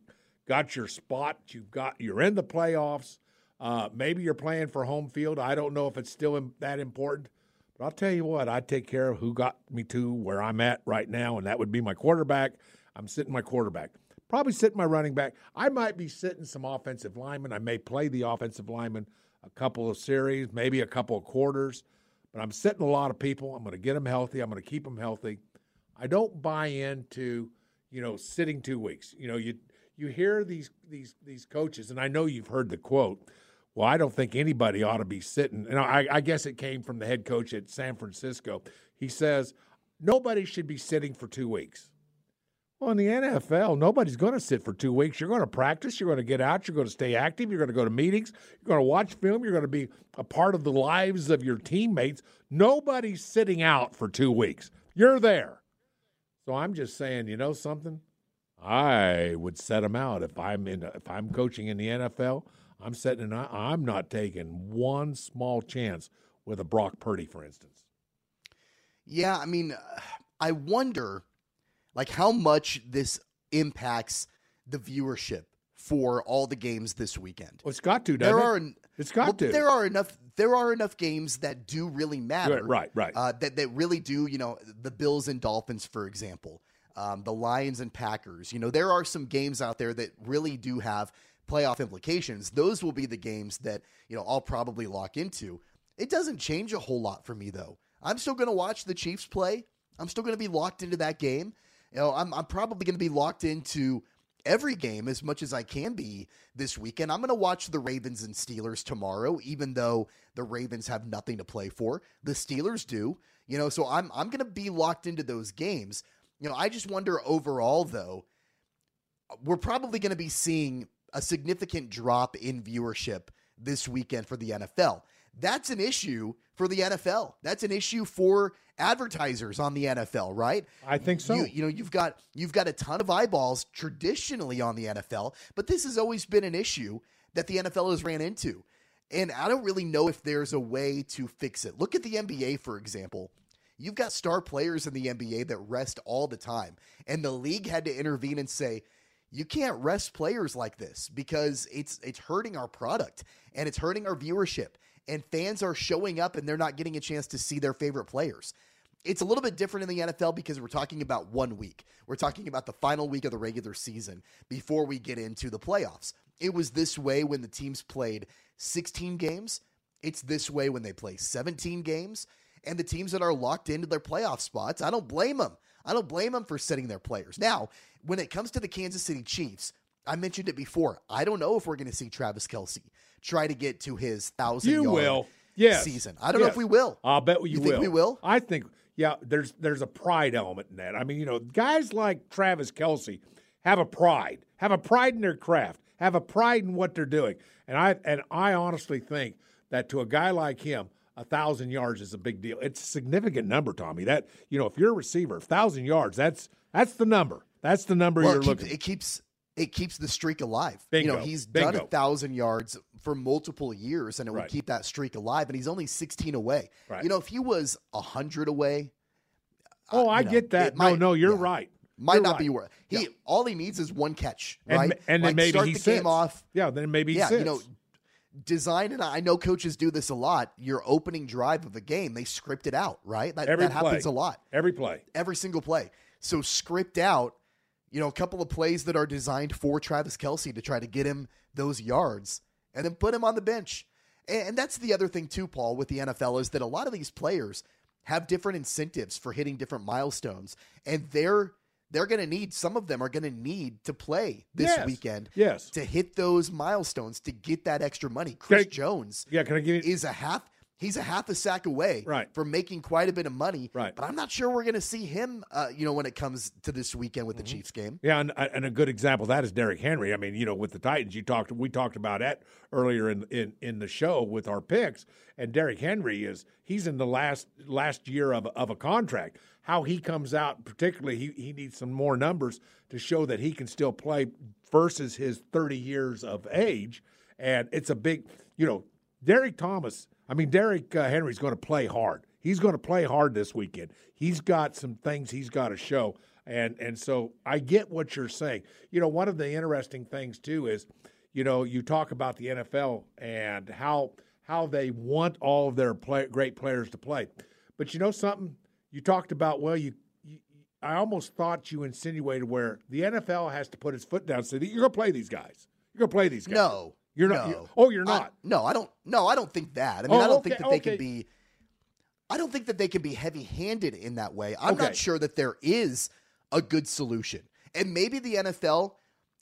got your spot. You've got, you're in the playoffs. Uh, maybe you're playing for home field. I don't know if it's still im- that important. But I'll tell you what, I take care of who got me to where I'm at right now, and that would be my quarterback. I'm sitting my quarterback. Probably sitting my running back. I might be sitting some offensive linemen. I may play the offensive linemen a couple of series, maybe a couple of quarters. But I'm sitting a lot of people. I'm going to get them healthy. I'm going to keep them healthy. I don't buy into, you know, sitting two weeks. You know, you you hear these these these coaches, and I know you've heard the quote, well, I don't think anybody ought to be sitting. And I, I guess it came from the head coach at San Francisco. He says, nobody should be sitting for two weeks. Well, in the N F L, nobody's going to sit for two weeks. You're going to practice. You're going to get out. You're going to stay active. You're going to go to meetings. You're going to watch film. You're going to be a part of the lives of your teammates. Nobody's sitting out for two weeks. You're there. So I'm just saying, you know something? I would set them out. If I'm in, if I'm coaching in the N F L, I'm setting an, I'm not taking one small chance with a Brock Purdy, for instance. Yeah, I mean, I wonder, like, how much this impacts the viewership for all the games this weekend. Well, it's got to, doesn't there are, it? It's got well, to. There are enough There are enough games that do really matter. Right, right. Uh, that, that really do, you know, the Bills and Dolphins, for example, um, the Lions and Packers. You know, there are some games out there that really do have playoff implications. Those will be the games that, you know, I'll probably lock into. It doesn't change a whole lot for me, though. I'm still going to watch the Chiefs play. I'm still going to be locked into that game. You know, I'm, I'm probably going to be locked into every game as much as I can be this weekend. I'm going to watch the Ravens and Steelers tomorrow, even though the Ravens have nothing to play for. The Steelers do, you know, so I'm, I'm going to be locked into those games. You know, I just wonder overall, though, we're probably going to be seeing a significant drop in viewership this weekend for the N F L. That's an issue for the N F L. That's an issue for advertisers on the N F L, right? I think so. You, you know, you've got you've got a ton of eyeballs traditionally on the N F L, but this has always been an issue that the N F L has ran into. And I don't really know if there's a way to fix it. Look at the N B A, for example. You've got star players in the N B A that rest all the time. And the league had to intervene and say, you can't rest players like this because it's it's hurting our product and it's hurting our viewership. And fans are showing up and they're not getting a chance to see their favorite players. It's a little bit different in the N F L because we're talking about one week. We're talking about the final week of the regular season before we get into the playoffs. It was this way when the teams played sixteen games. It's this way when they play seventeen games. And the teams that are locked into their playoff spots, I don't blame them. I don't blame them for sitting their players. Now, when it comes to the Kansas City Chiefs, I mentioned it before. I don't know if we're going to see Travis Kelce try to get to his thousand-yard yes. season. I don't yes. know if we will. I'll bet you, you will. You think we will? I think, yeah, there's there's a pride element in that. I mean, you know, guys like Travis Kelce have a pride, have a pride in their craft, have a pride in what they're doing. And I and I honestly think that to a guy like him, A thousand yards is a big deal. It's a significant number, Tommy. That, you know, if you're a receiver, a thousand yards, that's that's the number. That's the number well, you're it keeps, looking. It keeps it keeps the streak alive. Bingo. You know, he's Bingo. done a thousand yards for multiple years, and it right. will keep that streak alive. And he's only sixteen away. Right. You know, if he was a hundred away, oh, I, I know, get that. No, might, no, you're yeah, right. Might you're not right. be worth. He yeah. all he needs is one catch, right? And, and like, then maybe start he the sits. game off. Yeah, then maybe he yeah, sits. You know, design, and I know coaches do this a lot, your opening drive of a game, they script it out, right? That, every that happens play. a lot. Every play. Every single play. So script out, you know, a couple of plays that are designed for Travis Kelce to try to get him those yards and then put him on the bench. And, and that's the other thing too, Paul, with the N F L is that a lot of these players have different incentives for hitting different milestones, and they're They're going to need, some of them are going to need to play this yes, weekend yes. to hit those milestones to get that extra money. Chris I, Jones yeah, can I give you- is a half, he's a half a sack away right. from making quite a bit of money, right. but I'm not sure we're going to see him, uh, you know, when it comes to this weekend with mm-hmm. the Chiefs game. Yeah, and, and a good example of that is Derrick Henry. I mean, you know, with the Titans, you talked, we talked about that earlier in, in, in the show with our picks, and Derrick Henry is, he's in the last last year of of a contract. How he comes out, particularly, he, he needs some more numbers to show that he can still play versus his thirty years of age. And it's a big, you know, Derek Thomas, I mean, Derek uh, Henry's going to play hard. He's going to play hard this weekend. He's got some things he's got to show. And, and so I get what you're saying. You know, one of the interesting things, too, is, you know, you talk about the N F L and how how they want all of their play, great players to play. But you know something? You talked about, well, you, you, I almost thought you insinuated where the N F L has to put its foot down and say, you're going to play these guys. You're going to play these guys. No. You're not. No. You're, oh, you're not. I, no, I don't. No, I don't think that. I mean, oh, I don't okay, think that they okay. can be, I don't think that they can be heavy-handed in that way. I'm okay. not sure that there is a good solution. And maybe the N F L,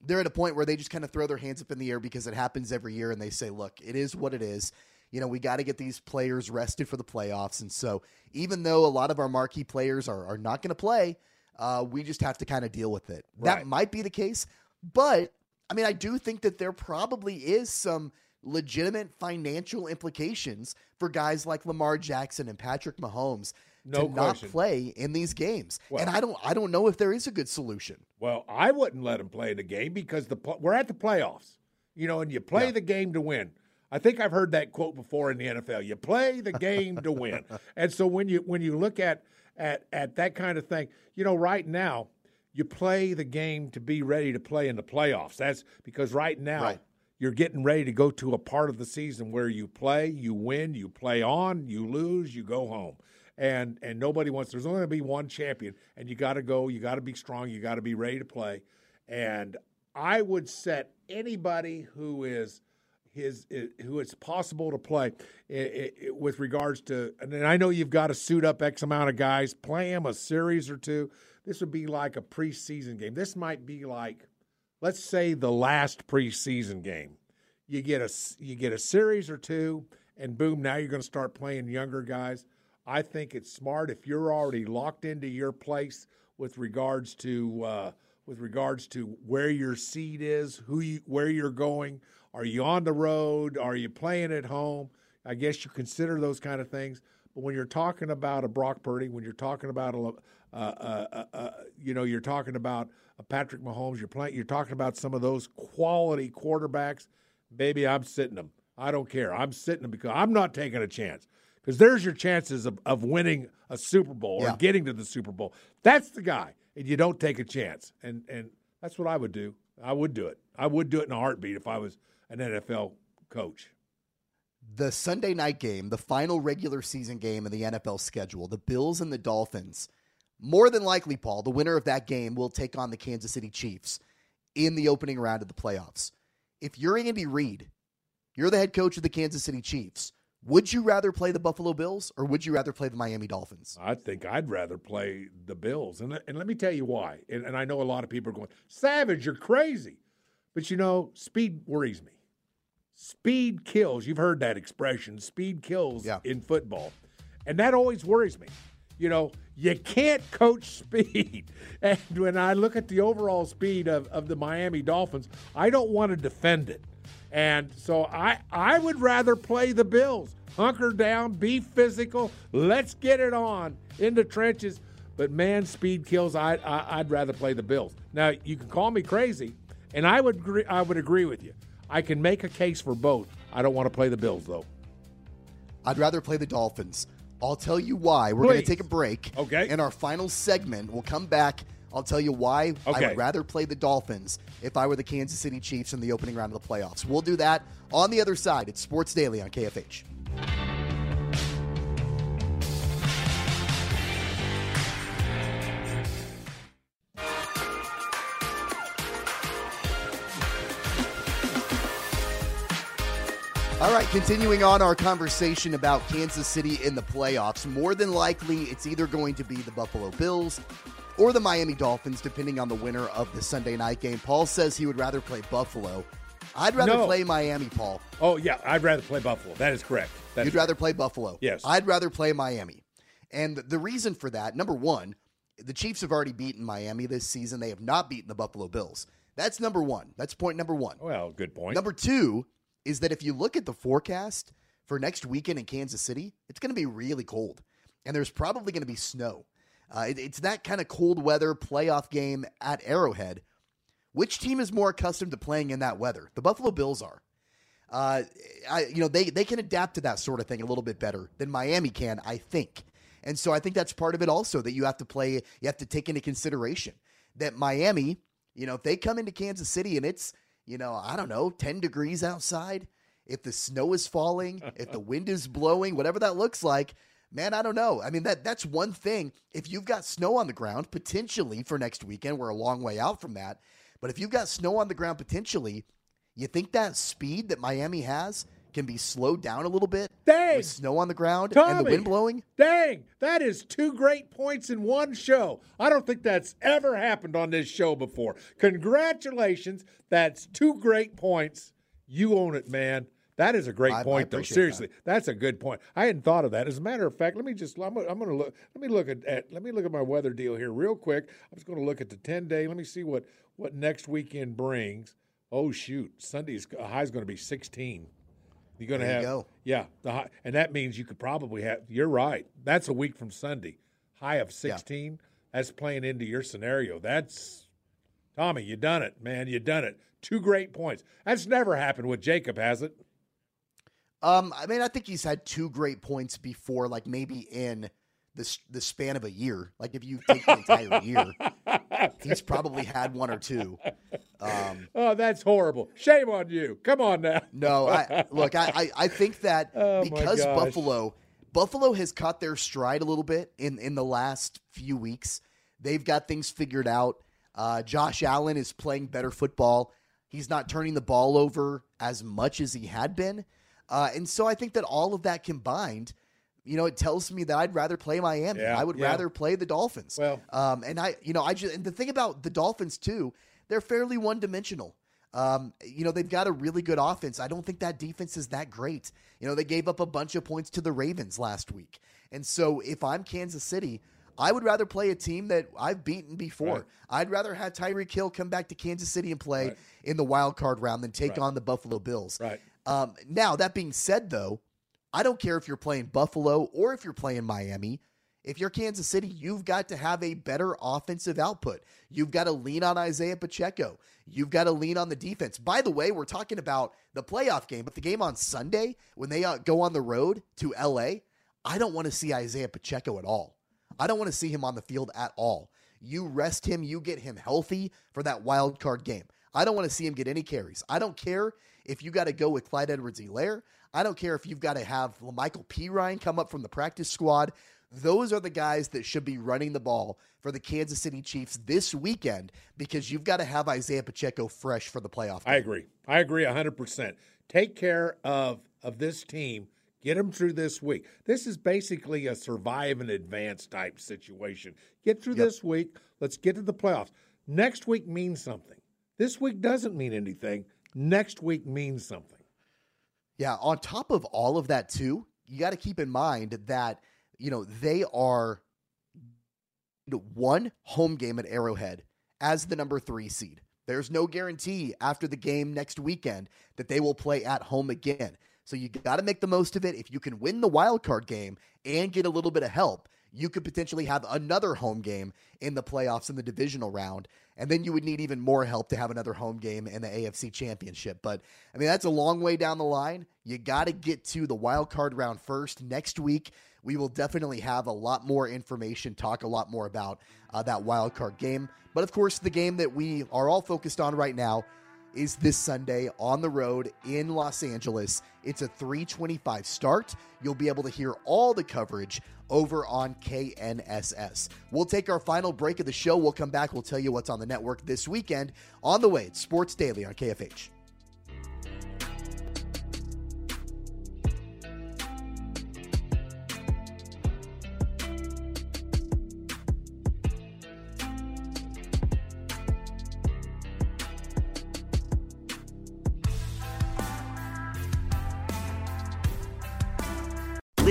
they're at a point where they just kind of throw their hands up in the air because it happens every year and they say, look, it is what it is. You know, we got to get these players rested for the playoffs. And so even though a lot of our marquee players are, are not going to play, uh, we just have to kind of deal with it. Right. That might be the case. But, I mean, I do think that there probably is some legitimate financial implications for guys like Lamar Jackson and Patrick Mahomes no to question. not play in these games. Well, and I don't I don't know if there is a good solution. Well, I wouldn't let them play in the game because the we're at the playoffs, you know, and you play yeah. the game to win. I think I've heard that quote before in the N F L. You play the game to win. And so when you when you look at, at at that kind of thing, you know, right now, you play the game to be ready to play in the playoffs. That's because right now right. you're getting ready to go to a part of the season where you play, you win, you play on, you lose, you go home. And and nobody wants there's only going to be one champion, and you got to go, you got to be strong, you got to be ready to play. And I would set anybody who is His, his, who it's possible to play it, it, it, with regards to, and I know you've got to suit up X amount of guys, play them a series or two. This would be like a preseason game. This might be like let's say the last preseason game, you get a, you get a series or two, and boom, now you're going to start playing younger guys. I think it's smart if you're already locked into your place with regards to uh, with regards to where your seed is, who you, where you're going. Are you on the road? Are you playing at home? I guess you consider those kind of things. But when you're talking about a Brock Purdy, when you're talking about a, uh, uh, uh, you know, you're talking about a Patrick Mahomes, you're playing, you're talking about some of those quality quarterbacks. Baby, I'm sitting them. I don't care. I'm sitting them because I'm not taking a chance. Because there's your chances of, of winning a Super Bowl or yeah. getting to the Super Bowl. That's the guy, and you don't take a chance. And and that's what I would do. I would do it. I would do it in a heartbeat if I was an N F L coach. The Sunday night game, the final regular season game in the N F L schedule, the Bills and the Dolphins, more than likely, Paul, the winner of that game will take on the Kansas City Chiefs in the opening round of the playoffs. If you're Andy Reid, you're the head coach of the Kansas City Chiefs, would you rather play the Buffalo Bills or would you rather play the Miami Dolphins? I think I'd rather play the Bills. And, and let me tell you why. And, and I know a lot of people are going, Savage, you're crazy. But, you know, speed worries me. Speed kills. You've heard that expression, speed kills yeah. in football. And that always worries me. You know, you can't coach speed. And when I look at the overall speed of, of the Miami Dolphins, I don't want to defend it. And so I, I would rather play the Bills. Hunker down, be physical. Let's get it on in the trenches. But, man, speed kills. I, I, I'd rather play the Bills. Now, you can call me crazy, and I would agree, I would agree with you. I can make a case for both. I don't want to play the Bills, though. I'd rather play the Dolphins. I'll tell you why. We're going to take a break. Okay. In our final segment, we'll come back. I'll tell you why okay. I would rather play the Dolphins if I were the Kansas City Chiefs in the opening round of the playoffs. We'll do that on the other side. It's Sports Daily on K F H. All right, continuing on our conversation about Kansas City in the playoffs, more than likely it's either going to be the Buffalo Bills or the Miami Dolphins, depending on the winner of the Sunday night game. Paul says he would rather play Buffalo. I'd rather no. play Miami, Paul. Oh, yeah, I'd rather play Buffalo. That is correct. That You'd is rather correct. play Buffalo. Yes. I'd rather play Miami. And the reason for that, number one, the Chiefs have already beaten Miami this season. They have not beaten the Buffalo Bills. That's number one. That's point number one. Well, good point. Number two is that if you look at the forecast for next weekend in Kansas City, it's going to be really cold, and there's probably going to be snow. Uh, it, it's that kind of cold weather playoff game at Arrowhead. Which team is more accustomed to playing in that weather? The Buffalo Bills are. Uh, I, you know, they, they can adapt to that sort of thing a little bit better than Miami can, I think. And so I think that's part of it also, that you have to play, you have to take into consideration that Miami, you know, if they come into Kansas City and it's, you know, I don't know, ten degrees outside, if the snow is falling, if the wind is blowing, whatever that looks like, man, I don't know. I mean, that that's one thing. If you've got snow on the ground, potentially for next weekend, we're a long way out from that. But if you've got snow on the ground, potentially, you think that speed that Miami has can be slowed down a little bit dang, with snow on the ground Tommy, and the wind blowing? Dang, that is two great points in one show. I don't think that's ever happened on this show before. Congratulations. That's two great points. You own it, man. That is a great I, point, I though. Seriously, that. that's a good point. I hadn't thought of that. As a matter of fact, let me just I'm, I'm going to look. Let me look at, at let me look at my weather deal here real quick. I'm just going to look at the ten day. Let me see what what next weekend brings. Oh shoot, Sunday's uh, high's going to be sixteen. You're going to have, go. yeah, the high, and that means you could probably have, you're right, that's a week from Sunday, high of sixteen, yeah. That's playing into your scenario. That's, Tommy, you done it, man, you done it. Two great points. That's never happened with Jacob, has it? Um, I mean, I think he's had two great points before, like maybe in the, the span of a year. Like if you take the entire year, he's probably had one or two. Um, oh, that's horrible. Shame on you. Come on now. no, I, look, I, I, I think that oh because Buffalo Buffalo has caught their stride a little bit in, in the last few weeks. They've got things figured out. Uh, Josh Allen is playing better football. He's not turning the ball over as much as he had been. Uh, and so I think that all of that combined, you know, it tells me that I'd rather play Miami. Yeah, I would yeah. rather play the Dolphins. Well, um, and I, you know, I just, and the thing about the Dolphins too, they're fairly one-dimensional. Um, you know, they've got a really good offense. I don't think that defense is that great. You know, they gave up a bunch of points to the Ravens last week. And so if I'm Kansas City, I would rather play a team that I've beaten before. Right. I'd rather have Tyreek Hill come back to Kansas City and play right. in the wild card round than take right. on the Buffalo Bills. Right. Um, now, that being said, though, I don't care if you're playing Buffalo or if you're playing Miami. If you're Kansas City, you've got to have a better offensive output. You've got to lean on Isaiah Pacheco. You've got to lean on the defense. By the way, we're talking about the playoff game, but the game on Sunday, when they uh, go on the road to L A, I don't want to see Isaiah Pacheco at all. I don't want to see him on the field at all. You rest him, you get him healthy for that wild card game. I don't want to see him get any carries. I don't care if you got to go with Clyde Edwards-Helaire. I don't care if you've got to have Michael P. Ryan come up from the practice squad. Those are the guys that should be running the ball for the Kansas City Chiefs this weekend, because you've got to have Isaiah Pacheco fresh for the playoff game. I agree. I agree one hundred percent. Take care of, of this team. Get them through this week. This is basically a survive and advance type situation. Get through yep. this week. Let's get to the playoffs. Next week means something. This week doesn't mean anything. Next week means something. Yeah, on top of all of that, too, you got to keep in mind that, you know, they are one home game at Arrowhead as the number three seed. There's no guarantee after the game next weekend that they will play at home again. So you got to make the most of it. If you can win the wild card game and get a little bit of help, you could potentially have another home game in the playoffs in the divisional round. And then you would need even more help to have another home game in the A F C Championship. But I mean, that's a long way down the line. You got to get to the wild card round first. Next week, we will definitely have a lot more information, talk a lot more about uh, that wild card game. But of course, the game that we are all focused on right now is this Sunday on the road in Los Angeles. It's a three twenty-five start. You'll be able to hear all the coverage over on K N S S. We'll take our final break of the show. We'll come back. We'll tell you what's on the network this weekend. On the way, it's Sports Daily on K F H.